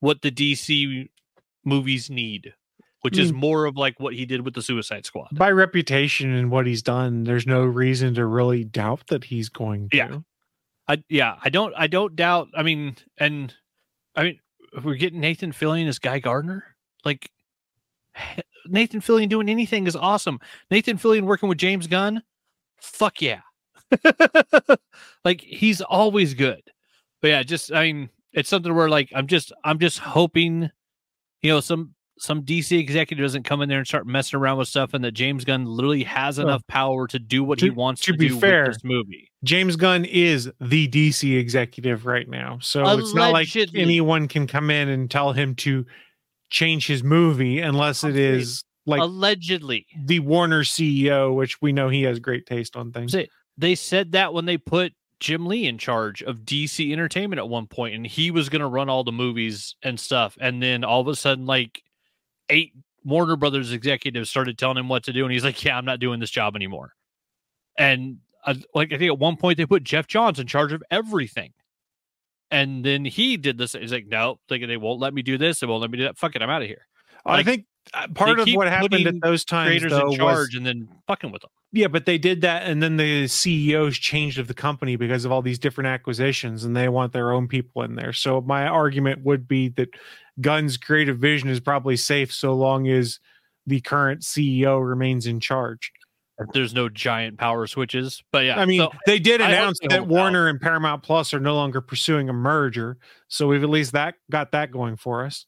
what the D C movies need, which mm. is more of, like, what he did with the Suicide Squad. By reputation and what he's done, there's no reason to really doubt that he's going to. Yeah. I, yeah, I don't, I don't doubt. I mean, and I mean, if we're getting Nathan Fillion as Guy Gardner, like Nathan Fillion doing anything is awesome. Nathan Fillion working with James Gunn, fuck yeah, like he's always good. But yeah, just I mean, it's something where like I'm just, I'm just hoping, you know, some some D C executive doesn't come in there and start messing around with stuff, and that James Gunn literally has oh. enough power to do what to, he wants to, to be do fair, with this movie. James Gunn is the D C executive right now. So Allegedly. It's not like anyone can come in and tell him to change his movie unless it is like allegedly the Warner C E O, which we know he has great taste on things. They said that when they put Jim Lee in charge of D C Entertainment at one point, and he was going to run all the movies and stuff. And then all of a sudden, like eight Warner Brothers executives started telling him what to do, and he's like, "Yeah, I'm not doing this job anymore." And uh, like I think at one point they put Jeff Johns in charge of everything, and then he did this. He's like, "No, they, they won't let me do this. They won't let me do that. Fuck it, I'm out of here." Like, I think part of what happened at those times, creators though, in charge was... and then fucking with them. Yeah, but they did that, and then the C E Os changed of the company because of all these different acquisitions, and they want their own people in there. So my argument would be that Gunn's creative vision is probably safe so long as the current C E O remains in charge. There's no giant power switches, but yeah. I mean, so they did announce that Warner out. and Paramount Plus are no longer pursuing a merger, so we've at least that got that going for us.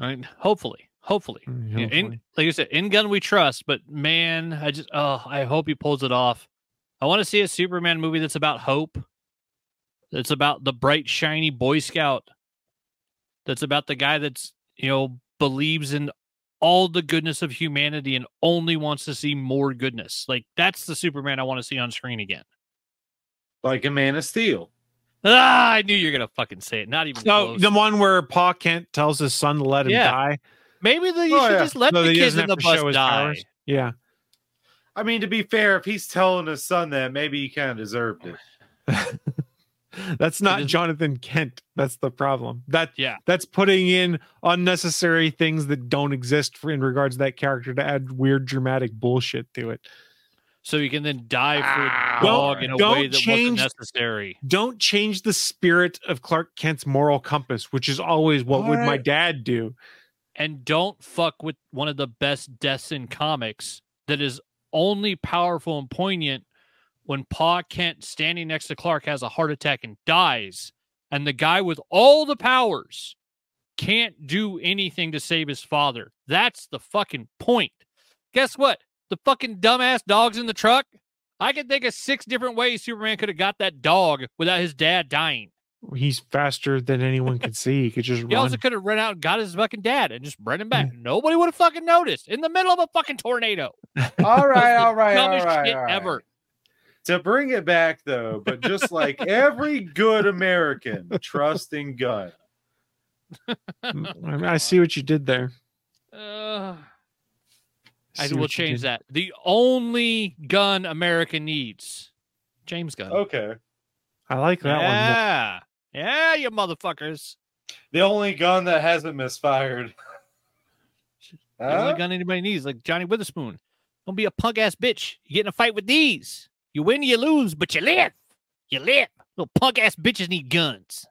I mean, hopefully. Hopefully, mm, hopefully. In, like I said, in Gun we trust, but man, I just, oh, I hope he pulls it off. I want to see a Superman movie that's about hope. That's about the bright, shiny Boy Scout. That's about the guy that's, you know, believes in all the goodness of humanity and only wants to see more goodness. Like, that's the Superman I want to see on screen again. Like a Man of Steel. Ah, I knew you were going to fucking say it. Not even no, close. The one where Pa Kent tells his son to let him yeah. die. Maybe they oh, should yeah. just let no, the kids in the bus die. Yeah. I mean, to be fair, if he's telling his son that, maybe he kind of deserved it. That's not it Jonathan Kent. That's the problem. That yeah. That's putting in unnecessary things that don't exist for, in regards to that character, to add weird dramatic bullshit to it. So you can then die for a dog in a way that wasn't necessary. Don't change the spirit of Clark Kent's moral compass, which is always what would my dad do. And don't fuck with one of the best deaths in comics that is only powerful and poignant when Pa Kent standing next to Clark has a heart attack and dies, and the guy with all the powers can't do anything to save his father. That's the fucking point. Guess what? The fucking dumbass dog's in the truck. I can think of six different ways Superman could have got that dog without his dad dying. He's faster than anyone could see. He could just he run. Also could have run out and got his fucking dad and just run him back. Nobody would have fucking noticed in the middle of a fucking tornado. All right, all right, all right, shit all right. Ever. To bring it back though, but just like every good American, trust in God. I see what you did there. Uh, I, I will change that. The only Gun America needs, James Gunn. Okay. I like that yeah. one. Yeah, you motherfuckers. The only gun that hasn't misfired. The huh? only gun anybody needs, like Johnny Witherspoon. Don't be a punk-ass bitch. You get in a fight with these. You win, you lose, but you live. You live. Little punk-ass bitches need guns.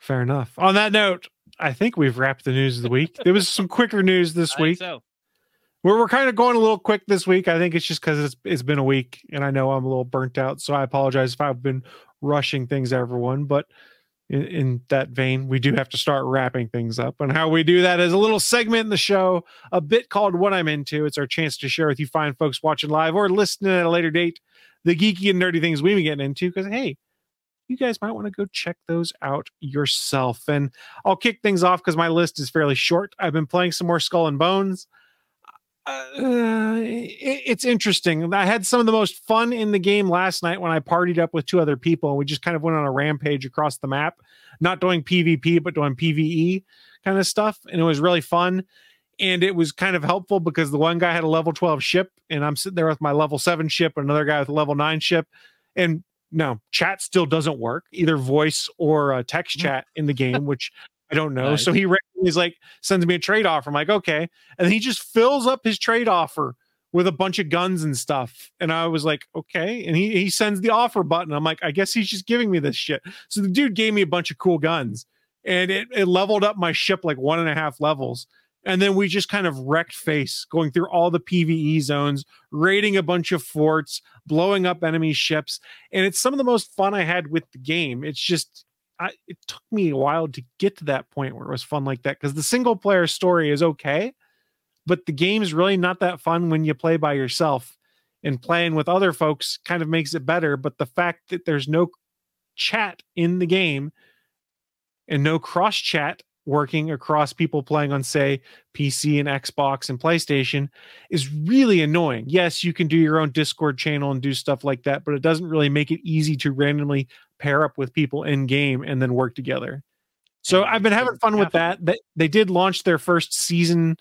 Fair enough. On that note, I think we've wrapped the news of the week. There was some quicker news this I week. So. We're we're kind of going a little quick this week. I think it's just because it's it's been a week, and I know I'm a little burnt out, so I apologize if I've been rushing things, everyone. But in, in that vein, we do have to start wrapping things up. And how we do that is a little segment in the show, a bit called What I'm Into. It's our chance to share with you fine folks watching live or listening at a later date the geeky and nerdy things we've been getting into, because, hey, you guys might want to go check those out yourself. And I'll kick things off because my list is fairly short. I've been playing some more Skull and Bones. Uh, it, it's interesting. I had some of the most fun in the game last night when I partied up with two other people, and we just kind of went on a rampage across the map, not doing PvP, but doing PvE kind of stuff. And it was really fun. And it was kind of helpful because the one guy had a level twelve ship, and I'm sitting there with my level seven ship, and another guy with a level nine ship. And no, chat still doesn't work, either voice or uh, text chat in the game, which I don't know. Nice. So he he's like, sends me a trade offer. I'm like, okay. And then he just fills up his trade offer with a bunch of guns and stuff. And I was like, okay. And he, he sends the offer button. I'm like, I guess he's just giving me this shit. So the dude gave me a bunch of cool guns, and it, it leveled up my ship like one and a half levels. And then we just kind of wrecked face, going through all the PvE zones, raiding a bunch of forts, blowing up enemy ships. And it's some of the most fun I had with the game. It's just... I, it took me a while to get to that point where it was fun like that, because the single player story is okay, but the game is really not that fun when you play by yourself, and playing with other folks kind of makes it better. But the fact that there's no chat in the game and no cross chat working across people playing on, say, P C and Xbox and PlayStation is really annoying. Yes, you can do your own Discord channel and do stuff like that, but it doesn't really make it easy to randomly pair up with people in game and then work together. So I've been having fun with that. They did launch their first season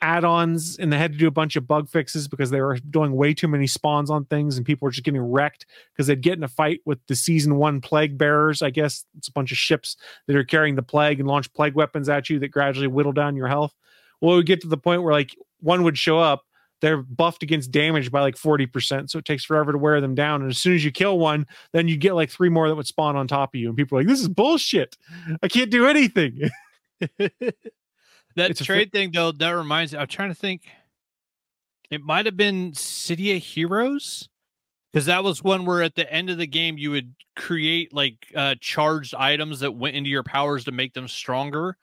add-ons, and they had to do a bunch of bug fixes because they were doing way too many spawns on things and people were just getting wrecked because they'd get in a fight with the season one plague bearers. I guess it's a bunch of ships that are carrying the plague and launch plague weapons at you that gradually whittle down your health. Well, we get to the point where like one would show up, they're buffed against damage by like forty percent. So it takes forever to wear them down. And as soon as you kill one, then you get like three more that would spawn on top of you. And people are like, this is bullshit. I can't do anything. That it's trade fr- thing, though, that reminds me. I'm trying to think. It might have been City of Heroes, because that was one where at the end of the game you would create like uh, charged items that went into your powers to make them stronger.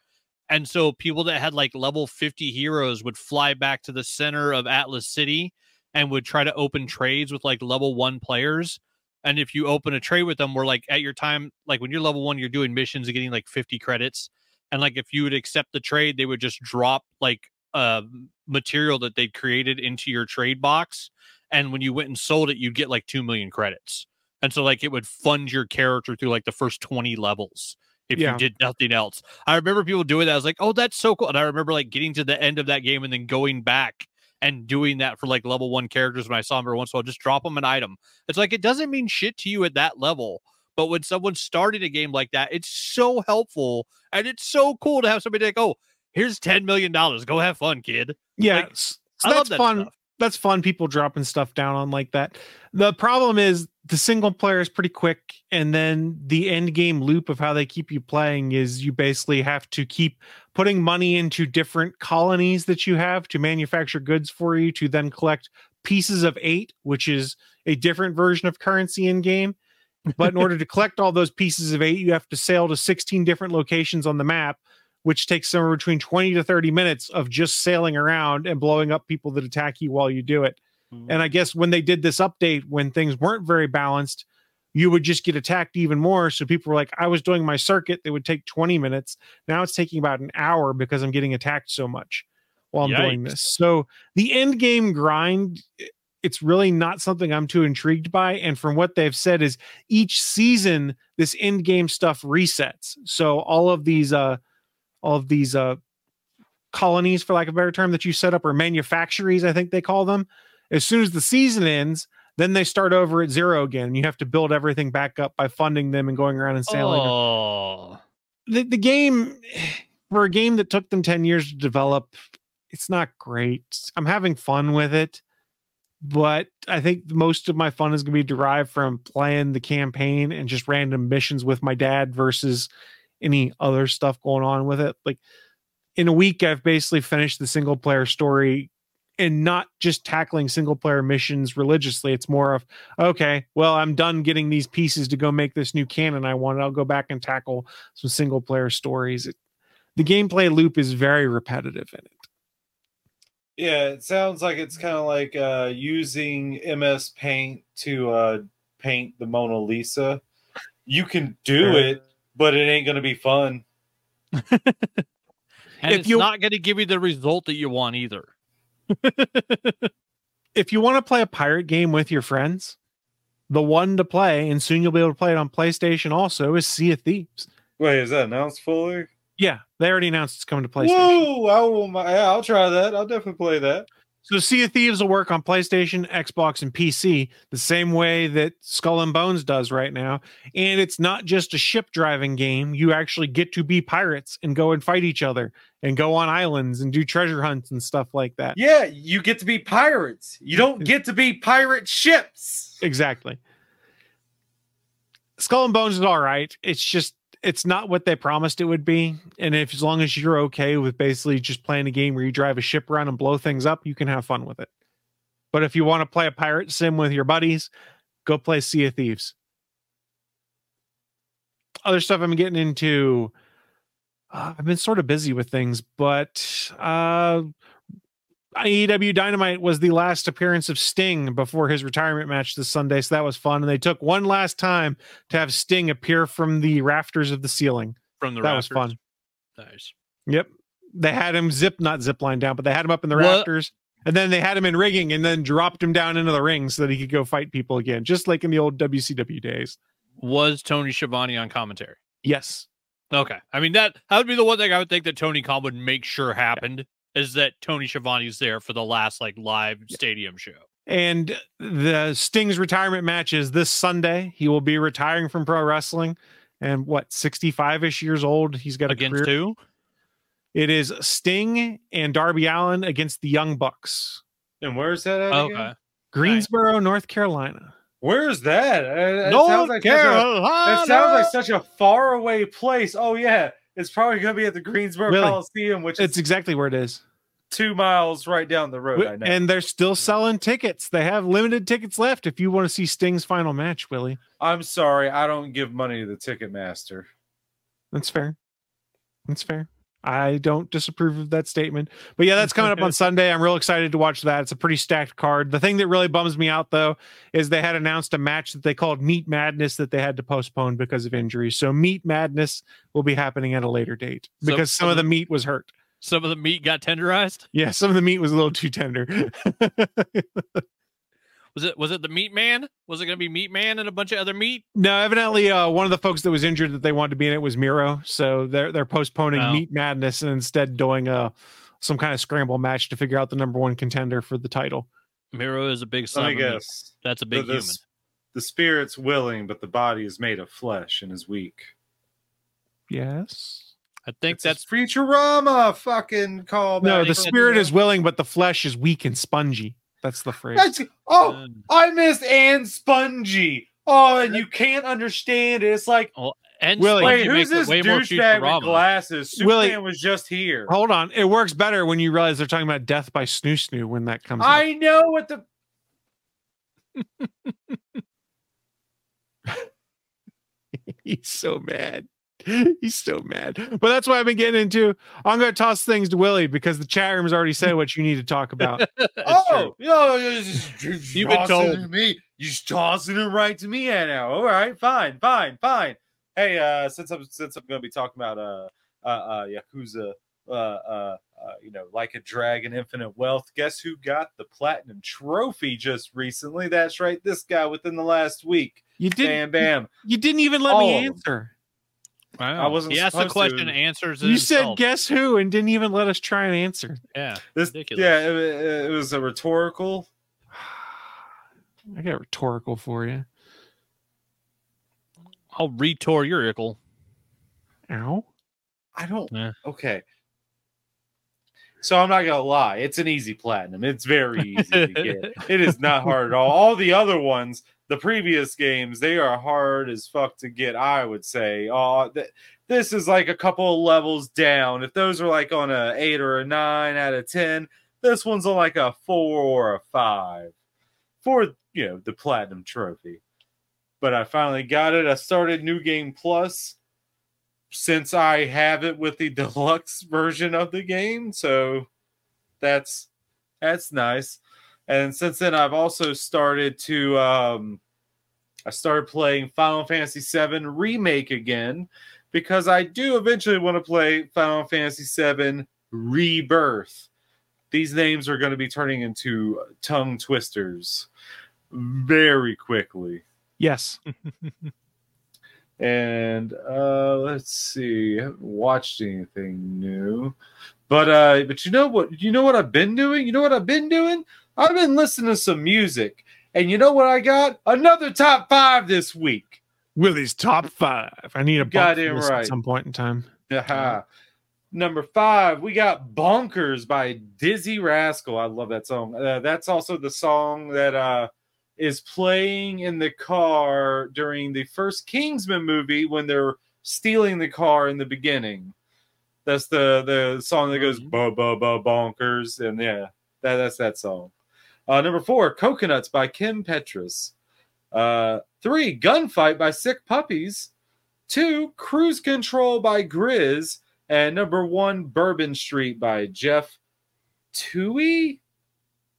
And so people that had like level fifty heroes would fly back to the center of Atlas City and would try to open trades with like level one players. And if you open a trade with them, where like at your time, like when you're level one, you're doing missions and getting like fifty credits. And like if you would accept the trade, they would just drop like uh, material that they'd created into your trade box. And when you went and sold it, you'd get like two million credits. And so like it would fund your character through like the first twenty levels if yeah. you did nothing else. I remember people doing that. I was like, oh, that's so cool. And I remember like getting to the end of that game and then going back and doing that for like level one characters when I saw them every once in a while, just drop them an item. It's like it doesn't mean shit to you at that level. But when someone's starting a game like that, it's so helpful and it's so cool to have somebody like, oh, here's ten million dollars. Go have fun, kid. Yeah. Like, so I that's love that fun. Stuff. That's fun. People dropping stuff down on like that. The problem is the single player is pretty quick. And then the end game loop of how they keep you playing is you basically have to keep putting money into different colonies that you have to manufacture goods for you to then collect pieces of eight, which is a different version of currency in game. But in order to collect all those pieces of eight, you have to sail to sixteen different locations on the map, which takes somewhere between twenty to thirty minutes of just sailing around and blowing up people that attack you while you do it. Mm-hmm. And I guess when they did this update, when things weren't very balanced, you would just get attacked even more. So people were like, I was doing my circuit. It would take twenty minutes. Now it's taking about an hour because I'm getting attacked so much while I'm Yikes. doing this. So the end game grind, it's really not something I'm too intrigued by. And from what they've said is each season, this end game stuff resets. So all of these, uh, all of these uh, colonies, for lack of a better term, that you set up, or manufactories, I think they call them. As soon as the season ends, then they start over at zero again. And you have to build everything back up by funding them and going around and sailing. Oh. The, the game, for a game that took them ten years to develop, it's not great. I'm having fun with it. But I think most of my fun is going to be derived from playing the campaign and just random missions with my dad versus any other stuff going on with it. Like in a week, I've basically finished the single player story and not just tackling single player missions religiously. It's more of, okay, well, I'm done getting these pieces to go make this new canon I want. I'll go back and tackle some single player stories. It, the gameplay loop is very repetitive in it. Yeah, it sounds like it's kind of like uh, using M S Paint to uh, paint the Mona Lisa. You can do it, but it ain't going to be fun. And if it's you, not going to give you the result that you want either. If you want to play a pirate game with your friends, the one to play, and soon you'll be able to play it on PlayStation also, is Sea of Thieves. Wait, is that announced fully? Yeah, they already announced it's coming to PlayStation. Whoa, I will, yeah, I'll try that. I'll definitely play that. So Sea of Thieves will work on PlayStation, Xbox, and P C the same way that Skull and Bones does right now. And it's not just a ship driving game. You actually get to be pirates and go and fight each other and go on islands and do treasure hunts and stuff like that. Yeah, you get to be pirates. You don't get to be pirate ships. Exactly. Skull and Bones is all right. It's just, it's not what they promised it would be. And if, as long as you're okay with basically just playing a game where you drive a ship around and blow things up, you can have fun with it. But if you want to play a pirate sim with your buddies, go play Sea of Thieves. Other stuff I'm getting into. Uh, I've been sort of busy with things, but uh, A E W Dynamite was the last appearance of Sting before his retirement match this Sunday, so that was fun. And they took one last time to have Sting appear from the rafters of the ceiling. From the that rafters. That was fun. those. Yep. They had him zip, not zip line down, but they had him up in the what? rafters, and then they had him in rigging and then dropped him down into the ring so that he could go fight people again, just like in the old W C W days. Was Tony Schiavone on commentary? Yes. Okay. I mean, that, that would be the one thing I would think that Tony Khan would make sure happened, yeah, is that Tony Schiavone's there for the last like live yeah. stadium show. And the Sting's retirement match is this Sunday. He will be retiring from pro wrestling. And what, sixty-five-ish years old? He's got a against career. Two? It is Sting and Darby Allin against the Young Bucks. And where's that at? Okay. Again? Greensboro, nice. North Carolina. Where's that? Uh, North sounds like Carolina. That sounds like such a faraway place. Oh, yeah. It's probably going to be at the Greensboro really? Coliseum, which it's is exactly where it is. Two miles right down the road. We, I know. And they're still selling tickets. They have limited tickets left if you want to see Sting's final match, Willie. I'm sorry. I don't give money to the Ticketmaster. That's fair. That's fair. I don't disapprove of that statement. But yeah, that's coming up on Sunday. I'm real excited to watch that. It's a pretty stacked card. The thing that really bums me out, though, is they had announced a match that they called Meat Madness that they had to postpone because of injury. So Meat Madness will be happening at a later date because so, some of the meat was hurt. Some of the meat got tenderized? Yeah, some of the meat was a little too tender. was it was it the meat man? Was it going to be meat man and a bunch of other meat? No, evidently uh, one of the folks that was injured that they wanted to be in it was Miro. So they're they're postponing oh. Meat Madness and instead doing uh, some kind of scramble match to figure out the number one contender for the title. Miro is a big son I of guess. Meat. That's a big the, human. The, the spirit's willing, but the body is made of flesh and is weak. Yes. I think it's that's Futurama fucking callback. No, the spirit is willing, but the flesh is weak and spongy. That's the phrase. That's, oh, um, I missed and spongy. Oh, and you can't understand it. It's like, well, and Willie, wait, who's this douchebag with glasses? Superman Willie, was just here. Hold on. It works better when you realize they're talking about Death by Snoo Snoo when that comes I up. know what the... He's so mad. He's so mad. But that's what I've been getting into. I'm going to toss things to Willie because the chat room has already said what you need to talk about. oh, you know, you've been told to me. You're tossing it right to me now. All right, fine, fine, fine. Hey, uh, since I'm since I'm going to be talking about uh, uh, uh, Yakuza, uh, uh, uh, you know, Like a Dragon, Infinite Wealth. Guess who got the platinum trophy just recently? That's right, this guy within the last week. You didn't. Bam, bam. You, you didn't even let oh. me answer. Wow. I wasn't. He asked the question, to. answers. You himself. said guess who, and didn't even let us try and answer. Yeah, this, ridiculous. Yeah, it, it was a rhetorical. I got rhetorical for you. I'll retort your ickle. Ow! I don't. Nah. Okay. So I'm not gonna lie. It's an easy platinum. It's very easy to get. It is not hard at all. All the other ones. The previous games, they are hard as fuck to get, I would say. Oh, th- this is like a couple of levels down. If those are like on a eight or a nine out of ten, this one's on like a four or a five for, you know, the platinum trophy. But I finally got it. I started New Game Plus since I have it with the deluxe version of the game. So that's that's nice. And since then, I've also started to, um, I started playing Final Fantasy seven Remake again, because I do eventually want to play Final Fantasy seven Rebirth. These names are going to be turning into tongue twisters very quickly. Yes. And uh, let's see, I haven't watched anything new. But uh, but you know what? You know what I've been doing? You know what I've been doing? I've been listening to some music, and you know what I got? Another top five this week. Willie's top five. I need a goddamn right at some point in time. Uh-huh. Number five, we got "Bonkers" by Dizzy Rascal. I love that song. Uh, that's also the song that uh, is playing in the car during the first Kingsman movie when they're stealing the car in the beginning. That's the, the song that goes ba ba ba bonkers, and yeah, that that's that song. Uh, number four, Coconuts by Kim Petras. Uh, three, Gunfight by Sick Puppies. Two, Cruise Control by Grizz. And number one, Bourbon Street by Jeff Tuohy?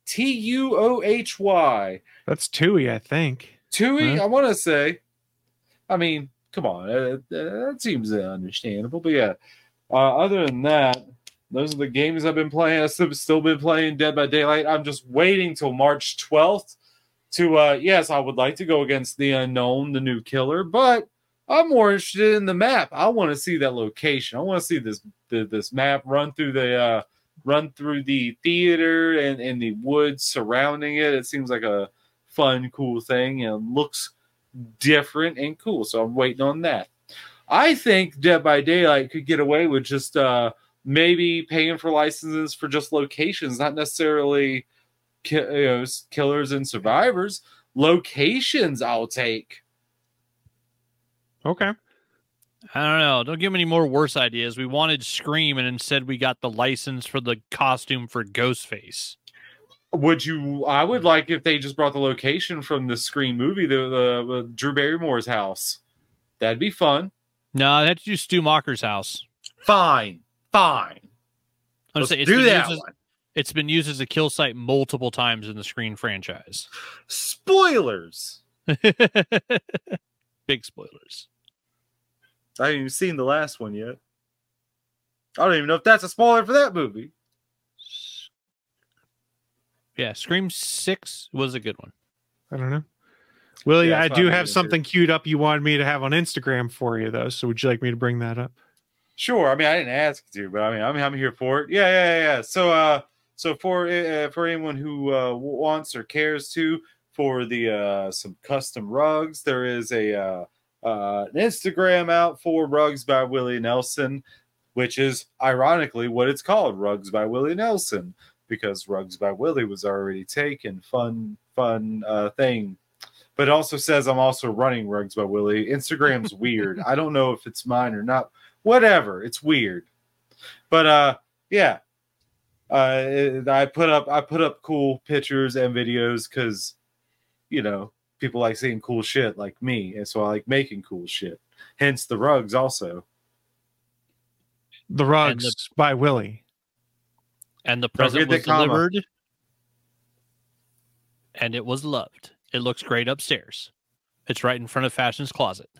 T U O H Y. That's Tuohy, I think. Tuohy, huh? I want to say. I mean, come on. Uh, uh, that seems understandable, but yeah. Uh, other than that, those are the games I've been playing. I've still been playing Dead by Daylight. I'm just waiting till March twelfth to, uh, yes, I would like to go against the unknown, the new killer, but I'm more interested in the map. I want to see that location. I want to see this the, this map run through the uh, run through the theater and, and the woods surrounding it. It seems like a fun, cool thing and looks different and cool. So I'm waiting on that. I think Dead by Daylight could get away with just uh, maybe paying for licenses for just locations, not necessarily ki- you know, killers and survivors. Locations I'll take. Okay. I don't know. Don't give me any more worse ideas. We wanted Scream, and instead we got the license for the costume for Ghostface. Would you? I would like if they just brought the location from the Scream movie, the, the, the Drew Barrymore's house. That'd be fun. No, I'd have to do Stu Mocker's house. Fine. Fine. Let's say it's do that one. As, it's been used as a kill site multiple times in the Scream franchise. Spoilers. Big spoilers. I haven't even seen the last one yet. I don't even know if that's a spoiler for that movie. Yeah, Scream six was a good one. I don't know. Willie, yeah, I do have something queued up you wanted me to have on Instagram for you, though. So would you like me to bring that up? Sure. I mean, I didn't ask you, but I mean, I'm, I'm here for it. Yeah, yeah, yeah. So, uh, so for uh, for anyone who uh, wants or cares to, for the uh, some custom rugs, there is a uh, uh, an Instagram out for Rugs by Willie Nelson, which is ironically what it's called, Rugs by Willie Nelson, because Rugs by Willie was already taken. Fun, fun uh, thing. But it also says I'm also running Rugs by Willie. Instagram's weird. I don't know if it's mine or not. Whatever, it's weird. But uh, yeah, uh, it, I put up I put up cool pictures and videos because, you know, people like seeing cool shit like me, and so I like making cool shit. Hence the rugs also. The rugs the, by Willie. And the present was delivered. Comma. And it was loved. It looks great upstairs. It's right in front of Fashion's closet.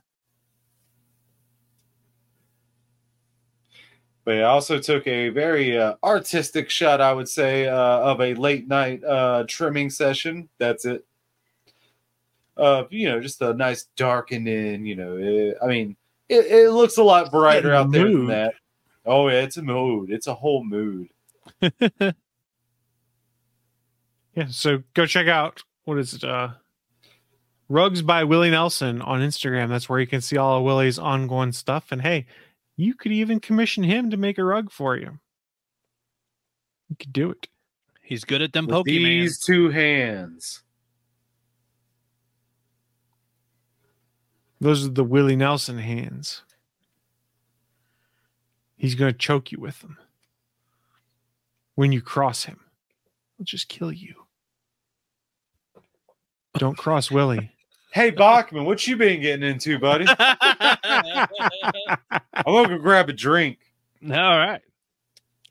But I also took a very uh, artistic shot, I would say, uh, of a late night uh, trimming session. That's it. Uh, you know, just a nice darkening, you know, it, I mean, it, it looks a lot brighter out there than that. Oh, yeah, it's a mood. It's a whole mood. Yeah, so go check out, what is it, uh, Rugs by Willie Nelson on Instagram. That's where you can see all of Willie's ongoing stuff. And, hey, you could even commission him to make a rug for you. You could do it. He's good at them Pokemon. These two hands. Those are the Willie Nelson hands. He's going to choke you with them. When you cross him, he'll just kill you. Don't cross Willie. Hey, Bachman, what you been getting into, buddy? I'm going to grab a drink. All right.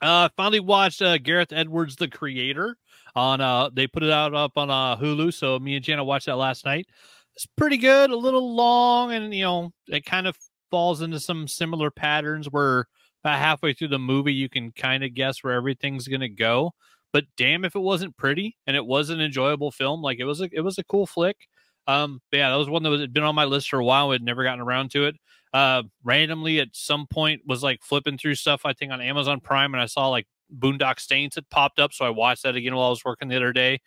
I uh, finally watched uh, Gareth Edwards, The Creator. on. Uh, they put it out up on uh, Hulu, so me and Jana watched that last night. It's pretty good, a little long, and, you know, it kind of falls into some similar patterns where about halfway through the movie, you can kind of guess where everything's going to go. But damn if it wasn't pretty, and it was an enjoyable film. Like, it was a, it was a cool flick. Um, but yeah, that was one that was, had been on my list for a while. I'd never gotten around to it. Uh, randomly, at some point, was, like, flipping through stuff, I think, on Amazon Prime, and I saw, like, Boondock Saints had popped up, so I watched that again while I was working the other day.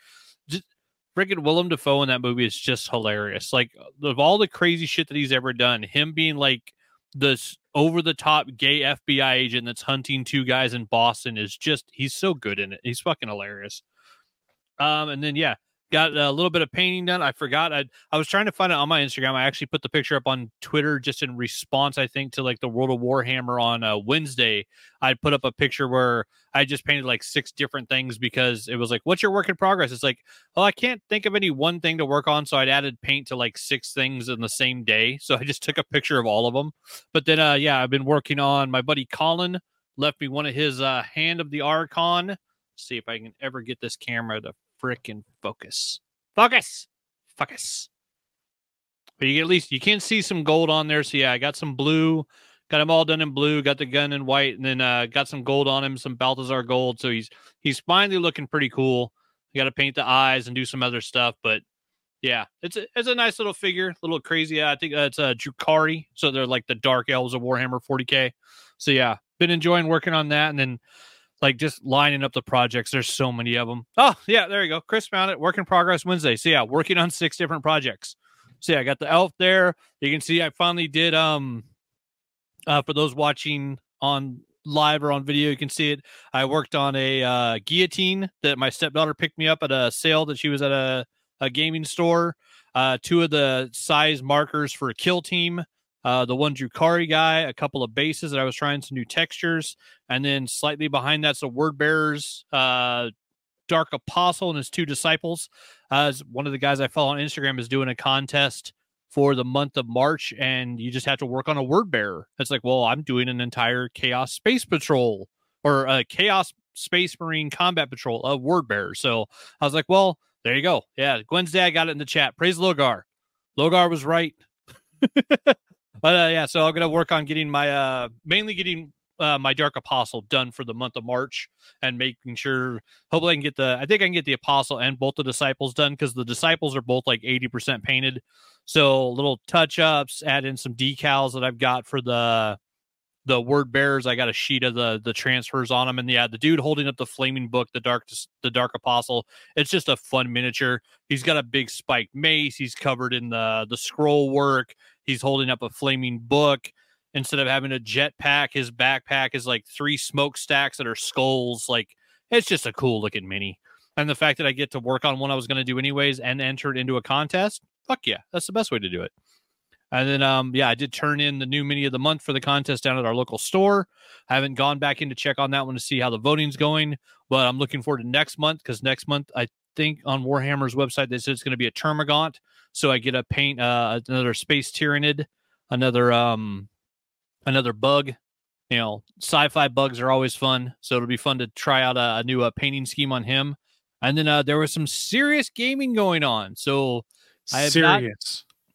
Just, Friggin' Willem Dafoe in that movie is just hilarious. Like, of all the crazy shit that he's ever done, him being like this over-the-top gay F B I agent that's hunting two guys in Boston is just, he's so good in it. He's fucking hilarious. Um, and then, yeah, got a little bit of painting done. I forgot. I I was trying to find it on my Instagram. I actually put the picture up on Twitter just in response, I think, to like the World of Warhammer on uh, Wednesday. I put up a picture where I just painted like six different things because it was like, what's your work in progress? It's like, oh, I can't think of any one thing to work on. So I'd added paint to like six things in the same day. So I just took a picture of all of them. But then, uh, yeah, I've been working on my buddy Colin left me one of his uh, Hand of the Archon. Let's see if I can ever get this camera to frickin' focus. Focus! Focus. But you get at least, you can see some gold on there. So yeah, I got some blue Got him all done in blue, got the gun in white, and then uh, got some gold on him, some Balthazar gold. So he's he's finally looking pretty cool. You got to paint the eyes and do some other stuff, but yeah, it's a, it's a nice little figure, a little crazy. I think uh, it's a uh, Drukhari, so they're like the dark elves of Warhammer forty K. So yeah, been enjoying working on that, and then like just lining up the projects. There's so many of them. Oh yeah, there you go. Chris found it. Work in progress Wednesday. So yeah, working on six different projects. So yeah, I got the elf there. You can see I finally did um. Uh, for those watching on live or on video, you can see it. I worked on a uh, guillotine that my stepdaughter picked me up at a sale that she was at a, a gaming store. Uh, two of the size markers for a Kill Team, uh, the one Drukhari guy, a couple of bases that I was trying some new textures. And then slightly behind that's a Word Bearer's uh, Dark Apostle and his two disciples. Uh, one of the guys I follow on Instagram is doing a contest for the month of March, and you just have to work on a word bearer. It's like, well, I'm doing an entire Chaos Space Patrol or a Chaos Space Marine Combat Patrol of word bearer. So I was like, well, there you go. Yeah, Gwen's dad got it in the chat. Praise Logar. Logar was right. But uh, yeah, so I'm going to work on getting my, uh, mainly getting uh, my Dark Apostle done for the month of March and making sure, hopefully I can get the, I think I can get the Apostle and both the Disciples done, because the Disciples are both like eighty percent painted. So little touch-ups, add in some decals that I've got for the the word bearers. I got a sheet of the the transfers on them, and yeah, the dude holding up the flaming book, the dark the Dark Apostle. It's just a fun miniature. He's got a big spiked mace. He's covered in the the scroll work. He's holding up a flaming book. Instead of having a jetpack, his backpack is like three smokestacks that are skulls. Like, it's just a cool looking mini. And the fact that I get to work on one I was going to do anyways and enter it into a contest. Fuck yeah, that's the best way to do it. And then, um, yeah, I did turn in the new mini of the month for the contest down at our local store. I haven't gone back in to check on that one to see how the voting's going, but I'm looking forward to next month, because next month, I think on Warhammer's website, they said it's going to be a Termagant. So I get to paint uh, another Space Tyranid, another um, another bug. You know, sci-fi bugs are always fun, so it'll be fun to try out a, a new uh, painting scheme on him. And then uh, there was some serious gaming going on, so... I have, not,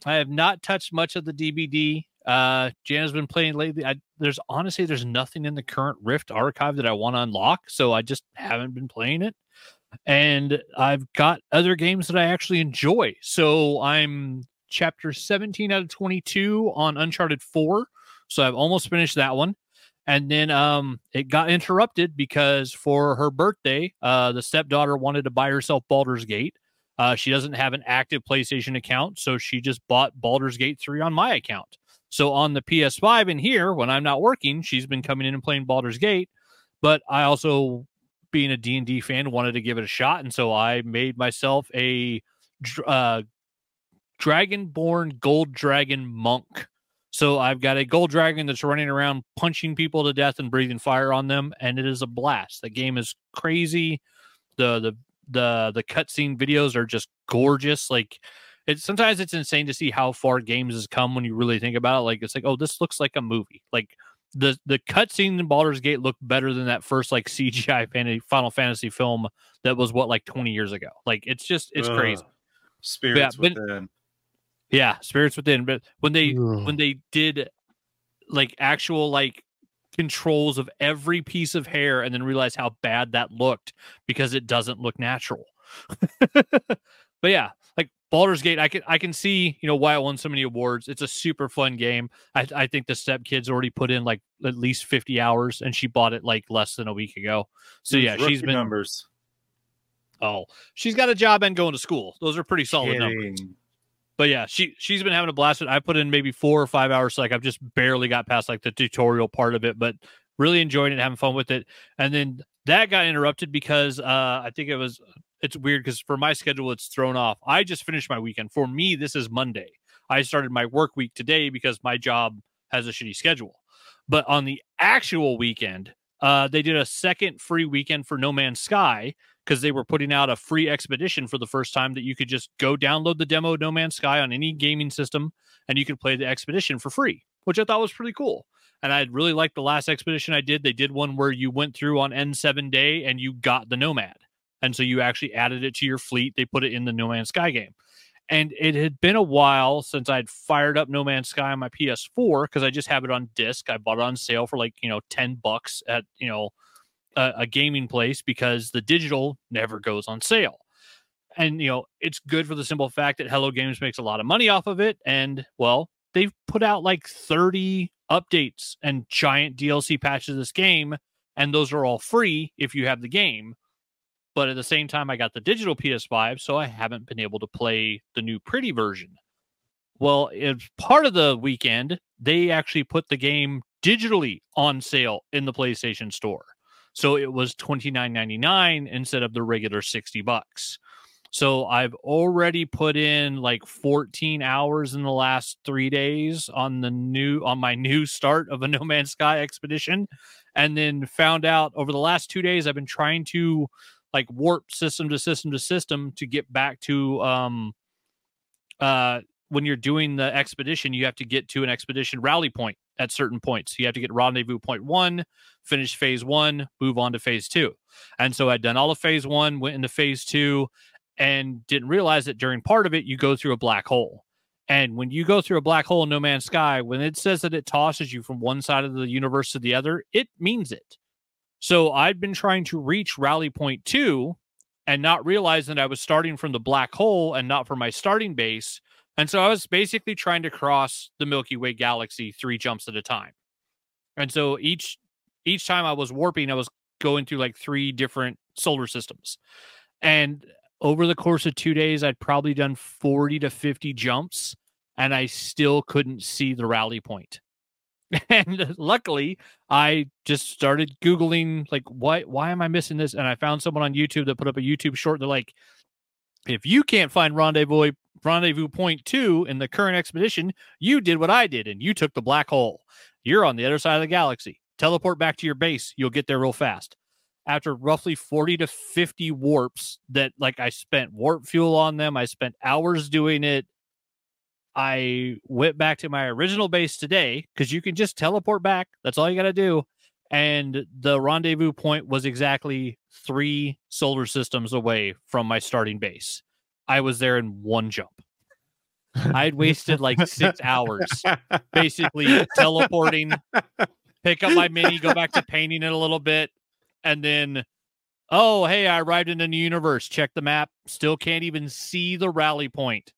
I have not touched much of the D B D. Uh, Jan has been playing lately. I, there's honestly, there's nothing in the current Rift archive that I want to unlock, so I just haven't been playing it. And I've got other games that I actually enjoy. So I'm chapter seventeen out of twenty-two on Uncharted four. So I've almost finished that one. And then um, it got interrupted because for her birthday, uh, the stepdaughter wanted to buy herself Baldur's Gate. Uh, she doesn't have an active PlayStation account, so she just bought Baldur's Gate three on my account. So on the P S five in here, when I'm not working, she's been coming in and playing Baldur's Gate. But I also, being a D and D fan, wanted to give it a shot. And so I made myself a uh, Dragonborn Gold Dragon Monk. So I've got a Gold Dragon that's running around punching people to death and breathing fire on them. And it is a blast. The game is crazy. The the The the cutscene videos are just gorgeous. Like, it sometimes it's insane to see how far games has come when you really think about it. Like, it's like, oh, this looks like a movie. Like the the cutscenes in Baldur's Gate look better than that first like C G I fantasy, Final Fantasy film that was what like twenty years ago. Like, it's just it's Ugh. crazy. Spirits yeah, Within. When, yeah, Spirits Within. But when they Ugh. when they did like actual like controls of every piece of hair and then realize how bad that looked because it doesn't look natural. But yeah, like Baldur's Gate, I can I can see, you know, why it won so many awards. It's a super fun game. I, I think the stepkid's already put in like at least fifty hours, and she bought it like less than a week ago. So yeah, she's been numbers. Oh, she's got a job and going to school. Those are pretty solid Kidding. numbers. But yeah, she, she's been having a blast. I put in maybe four or five hours. So like, I've just barely got past like the tutorial part of it, but really enjoying it, having fun with it. And then that got interrupted because uh, I think it was, it's weird because for my schedule, it's thrown off. I just finished my weekend. For me, this is Monday. I started my work week today because my job has a shitty schedule. But on the actual weekend, uh, they did a second free weekend for No Man's Sky, because they were putting out a free expedition for the first time that you could just go download the demo of No Man's Sky on any gaming system and you could play the expedition for free, which I thought was pretty cool. And I really liked the last expedition I did. They did one where you went through on N seven day and you got the Nomad. And so you actually added it to your fleet. They put it in the No Man's Sky game. And it had been a while since I'd fired up No Man's Sky on my P S four because I just have it on disc. I bought it on sale for like, you know, ten bucks at, you know, a, a gaming place because the digital never goes on sale. And, you know, it's good for the simple fact that Hello Games makes a lot of money off of it. And, well, they've put out like thirty updates and giant D L C patches of this game. And those are all free if you have the game. But at the same time, I got the digital P S five, so I haven't been able to play the new pretty version. Well, as part of the weekend, they actually put the game digitally on sale in the PlayStation Store. So it was twenty-nine ninety-nine instead of the regular sixty bucks. So I've already put in like fourteen hours in the last three days on the new on my new start of a No Man's Sky expedition, and then found out over the last two days I've been trying to like warp system to system to system to get back to, um, uh, when you're doing the expedition, you have to get to an expedition rally point at certain points. You have to get rendezvous point one, finish phase one, move on to phase two. And so I'd done all of phase one, went into phase two, and didn't realize that during part of it, you go through a black hole. And when you go through a black hole in No Man's Sky, when it says that it tosses you from one side of the universe to the other, it means it. So I'd been trying to reach rally point two and not realize that I was starting from the black hole and not from my starting base. And so I was basically trying to cross the Milky Way galaxy three jumps at a time. And so each each time I was warping, I was going through like three different solar systems. And over the course of two days, I'd probably done forty to fifty jumps, and I still couldn't see the rally point. And luckily, I just started Googling, like, why, why am I missing this? And I found someone on YouTube that put up a YouTube short. They're like, if you can't find rendezvous, rendezvous point two in the current expedition, you did what I did, and you took the black hole. You're on the other side of the galaxy. Teleport back to your base. You'll get there real fast. After roughly forty to fifty warps that, like, I spent warp fuel on them. I spent hours doing it. I went back to my original base today because you can just teleport back. That's all you got to do. And the rendezvous point was exactly three solar systems away from my starting base. I was there in one jump. I'd wasted like six hours basically teleporting, pick up my mini, go back to painting it a little bit. And then, oh, hey, I arrived in a new universe. Check the map. Still can't even see the rally point.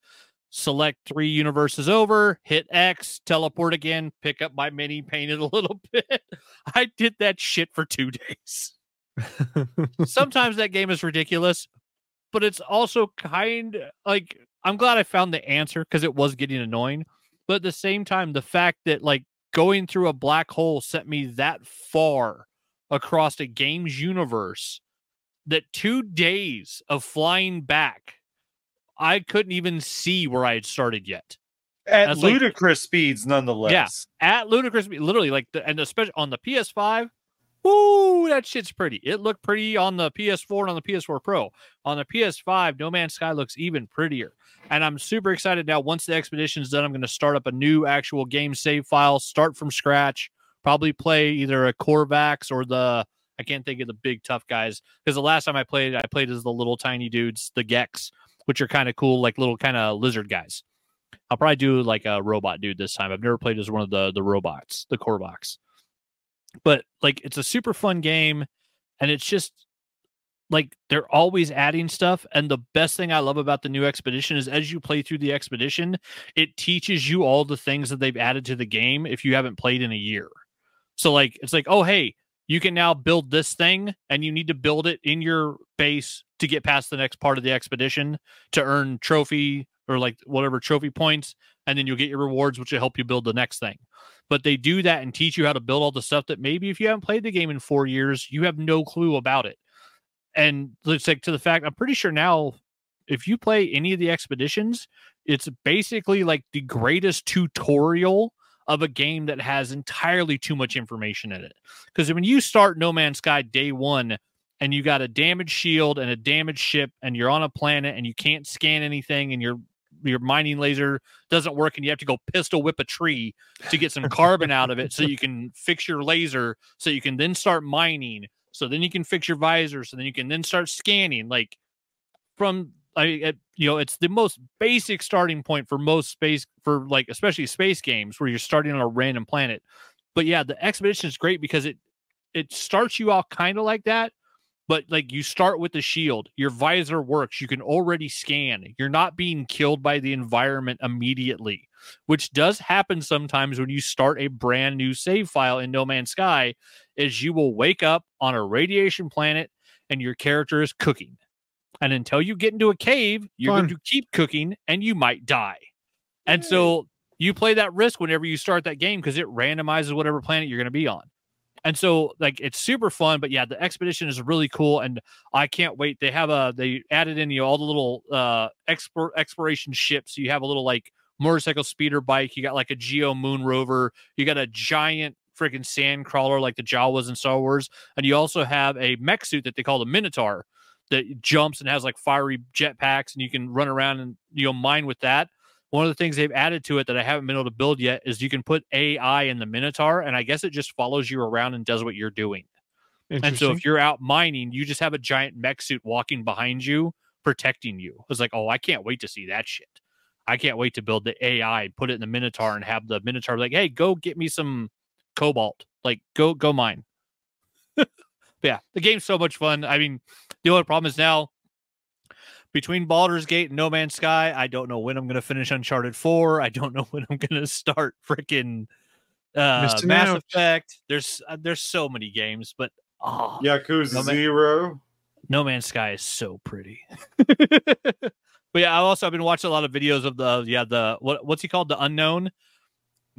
Select three universes over, hit X, teleport again, pick up my mini, paint it a little bit. I did that shit for two days. Sometimes that game is ridiculous, but it's also kind of like, I'm glad I found the answer because it was getting annoying. But at the same time, the fact that like going through a black hole sent me that far across a game's universe that two days of flying back I couldn't even see where I had started yet. At ludicrous like, speeds, nonetheless. Yeah, at ludicrous speed, literally. Like, the, and especially on the P S five, woo, that shit's pretty. It looked pretty on the P S four and on the P S four Pro. On the P S five, No Man's Sky looks even prettier. And I'm super excited now. Once the expedition's done, I'm going to start up a new actual game save file, start from scratch, probably play either a Korvax or the, I can't think of the big tough guys, because the last time I played, I played as the little tiny dudes, the Gex, which are kind of cool, like little kind of lizard guys. I'll probably do like a robot dude this time. I've never played as one of the the robots, the Korvax. But like, it's a super fun game, and it's just like they're always adding stuff. And the best thing I love about the new expedition is as you play through the expedition, it teaches you all the things that they've added to the game if you haven't played in a year. So like, it's like, oh, hey, you can now build this thing, and you need to build it in your base to get past the next part of the expedition to earn trophy or like whatever trophy points. And then you'll get your rewards, which will help you build the next thing. But they do that and teach you how to build all the stuff that maybe if you haven't played the game in four years, you have no clue about it. And it's like to the fact, I'm pretty sure now, if you play any of the expeditions, it's basically like the greatest tutorial of a game that has entirely too much information in it. Because when you start No Man's Sky day one and you got a damaged shield and a damaged ship and you're on a planet and you can't scan anything and your your mining laser doesn't work and you have to go pistol whip a tree to get some carbon out of it so you can fix your laser so you can then start mining. So then you can fix your visor. So then you can then start scanning. Like from I it, you know, it's the most basic starting point for most space, for like especially space games where you're starting on a random planet. But yeah, the expedition is great because it it starts you out kind of like that, but like you start with the shield, your visor works, you can already scan, you're not being killed by the environment immediately, which does happen sometimes when you start a brand new save file in No Man's Sky, is you will wake up on a radiation planet and your character is cooking. And until you get into a cave, you're Fun. going to keep cooking and you might die. And so you play that risk whenever you start that game because it randomizes whatever planet you're going to be on. And so like it's super fun, but yeah, the expedition is really cool and I can't wait. They have a, they added in, you know, all the little uh export exploration ships. So you have a little like motorcycle speeder bike. You got like a Geo moon rover. You got a giant freaking sand crawler like the Jawas in Star Wars. And you also have a mech suit that they call the Minotaur that jumps and has like fiery jetpacks and you can run around and, you know, mine with that. One of the things they've added to it that I haven't been able to build yet is you can put A I in the Minotaur, and I guess it just follows you around and does what you're doing. And so if you're out mining, you just have a giant mech suit walking behind you, protecting you. It's like, oh, I can't wait to see that shit. I can't wait to build the A I, put it in the Minotaur, and have the Minotaur like, hey, go get me some cobalt. Like, go, go mine. Yeah, the game's so much fun. I mean, the only problem is now, between Baldur's Gate and No Man's Sky, I don't know when I'm going to finish Uncharted four. I don't know when I'm going to start freaking uh, Mass out. Effect. There's uh, there's so many games, but oh, Yakuza no Man- Zero. No Man's Sky is so pretty. But yeah, I also I've been watching a lot of videos of the yeah the what what's he called the Unknown.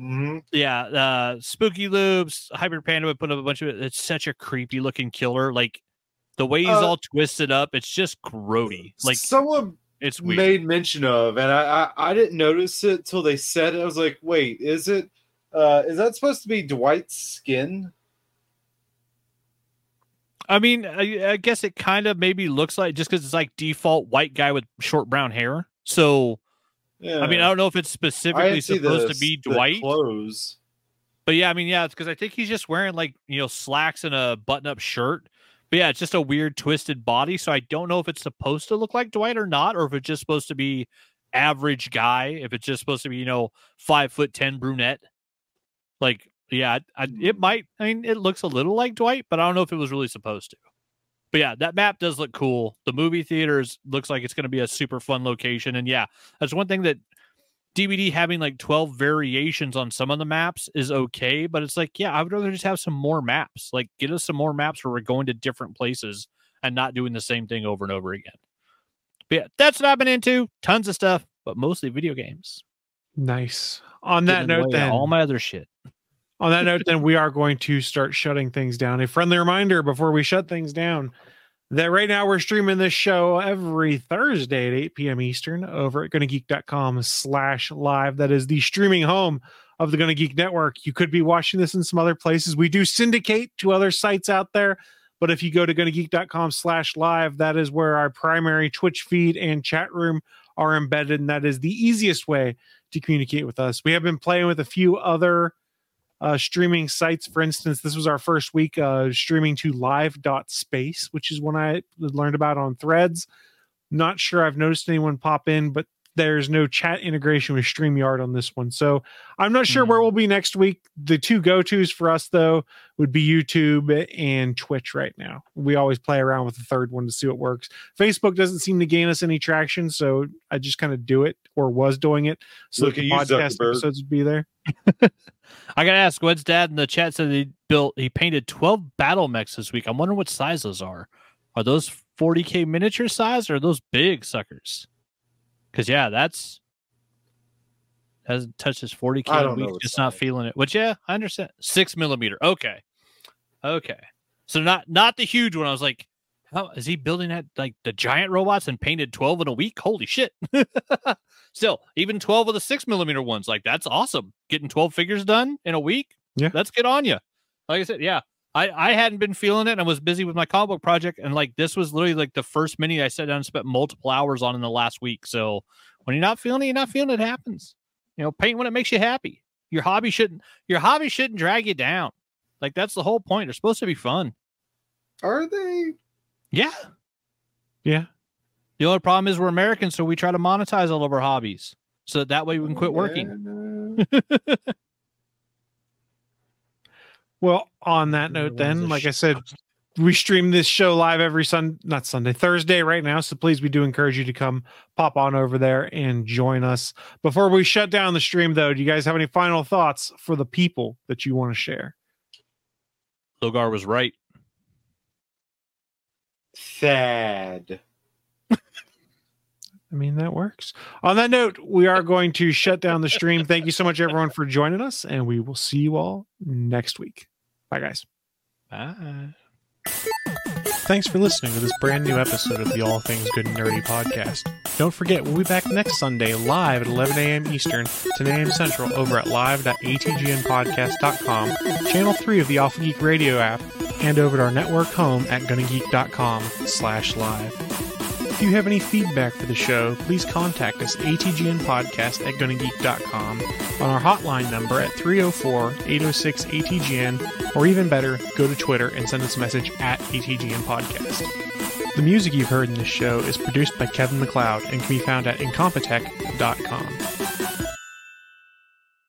Mm-hmm. Yeah, uh, Spooky Loops, Hybrid Panda would put up a bunch of it. It's such a creepy looking killer, like. The way he's uh, all twisted up, it's just grody. Like someone it's weird. made mention of, and I, I I didn't notice it till they said it. I was like, wait, is it? Uh, is that supposed to be Dwight's skin? I mean, I, I guess it kind of maybe looks like, just because it's like default white guy with short brown hair. So, yeah. I mean, I don't know if it's specifically supposed the, to be Dwight. Clothes. But yeah, I mean, yeah, it's because I think he's just wearing like, you know, slacks and a button-up shirt. But yeah, it's just a weird twisted body. So I don't know if it's supposed to look like Dwight or not, or if it's just supposed to be average guy. If it's just supposed to be, you know, five foot ten brunette. Like, yeah, I, it might. I mean, it looks a little like Dwight, but I don't know if it was really supposed to. But yeah, that map does look cool. The movie theaters looks like it's going to be a super fun location. And yeah, that's one thing that D B D having like twelve variations on some of the maps is okay, but it's like, yeah, I would rather just have some more maps. Like, get us some more maps where we're going to different places and not doing the same thing over and over again. But yeah, that's what I've been into. Tons of stuff, but mostly video games. Nice. On that note, then, all my other shit. On that note, then, we are going to start shutting things down. A friendly reminder before we shut things down that right now we're streaming this show every Thursday at eight p.m. Eastern over at gonna geek dot com slash live. That is the streaming home of the Gonna Geek Network. You could be watching this in some other places. We do syndicate to other sites out there, but if you go to gonna geek dot com slash live, that is where our primary Twitch feed and chat room are embedded, and that is the easiest way to communicate with us. We have been playing with a few other Uh, streaming sites. For instance, this was our first week uh, streaming to live dot space, which is one I learned about on Threads. Not sure I've noticed anyone pop in, but there's no chat integration with StreamYard on this one. So I'm not sure mm-hmm. where we'll be next week. The two go-tos for us, though, would be YouTube and Twitch right now. We always play around with the third one to see what works. Facebook doesn't seem to gain us any traction, so I just kind of do it, or was doing it, so Look that the you, podcast Zuckerberg. episodes would be there. I gotta ask, Wed's dad in the chat said he built he painted twelve battle mechs this week. I'm wondering what size those are. Are those forty k miniature size, or are those big suckers? Because yeah, that's hasn't touched his forty k week, just not feeling it. But yeah, I understand. Six millimeter. Okay, okay. So not not the huge one. I was like, how is he building that, like the giant robots, and painted twelve in a week? Holy shit! Still, even twelve of the six millimeter ones, like that's awesome. Getting twelve figures done in a week. Yeah, that's good on you. Like I said, yeah, I I hadn't been feeling it. And I was busy with my comic book project, and like this was literally like the first mini I sat down and spent multiple hours on in the last week. So when you're not feeling it, you're not feeling it. It happens. You know, paint when it makes you happy. Your hobby shouldn't your hobby shouldn't drag you down. Like that's the whole point. They're supposed to be fun. Are they? Yeah. Yeah. The only problem is we're Americans, so we try to monetize all of our hobbies. So that way we can quit working. Well, on that note, then, like I said, we stream this show live every Sun, not Sunday, Thursday right now. So please, we do encourage you to come pop on over there and join us. Before we shut down the stream, though, do you guys have any final thoughts for the people that you want to share? Logar was right. Sad. I mean, that works. On that note, we are going to shut down the stream. Thank you so much, everyone, for joining us, and we will see you all next week. Bye, guys. Bye. Thanks for listening to this brand new episode of the All Things Good and Nerdy podcast. Don't forget, we'll be back next Sunday live at eleven a.m. Eastern, ten a.m. Central, over at live dot a t g n podcast dot com, channel three of the Alpha Geek Radio app, and over at our network home at gonna geek dot com slash live. If you have any feedback for the show, please contact us a t g n podcast at gonna geek dot com, on our hotline number at three oh four, eight oh six, A T G N, or even better, go to Twitter and send us a message at A T G N Podcast. The music you've heard in this show is produced by Kevin MacLeod and can be found at incompetech dot com.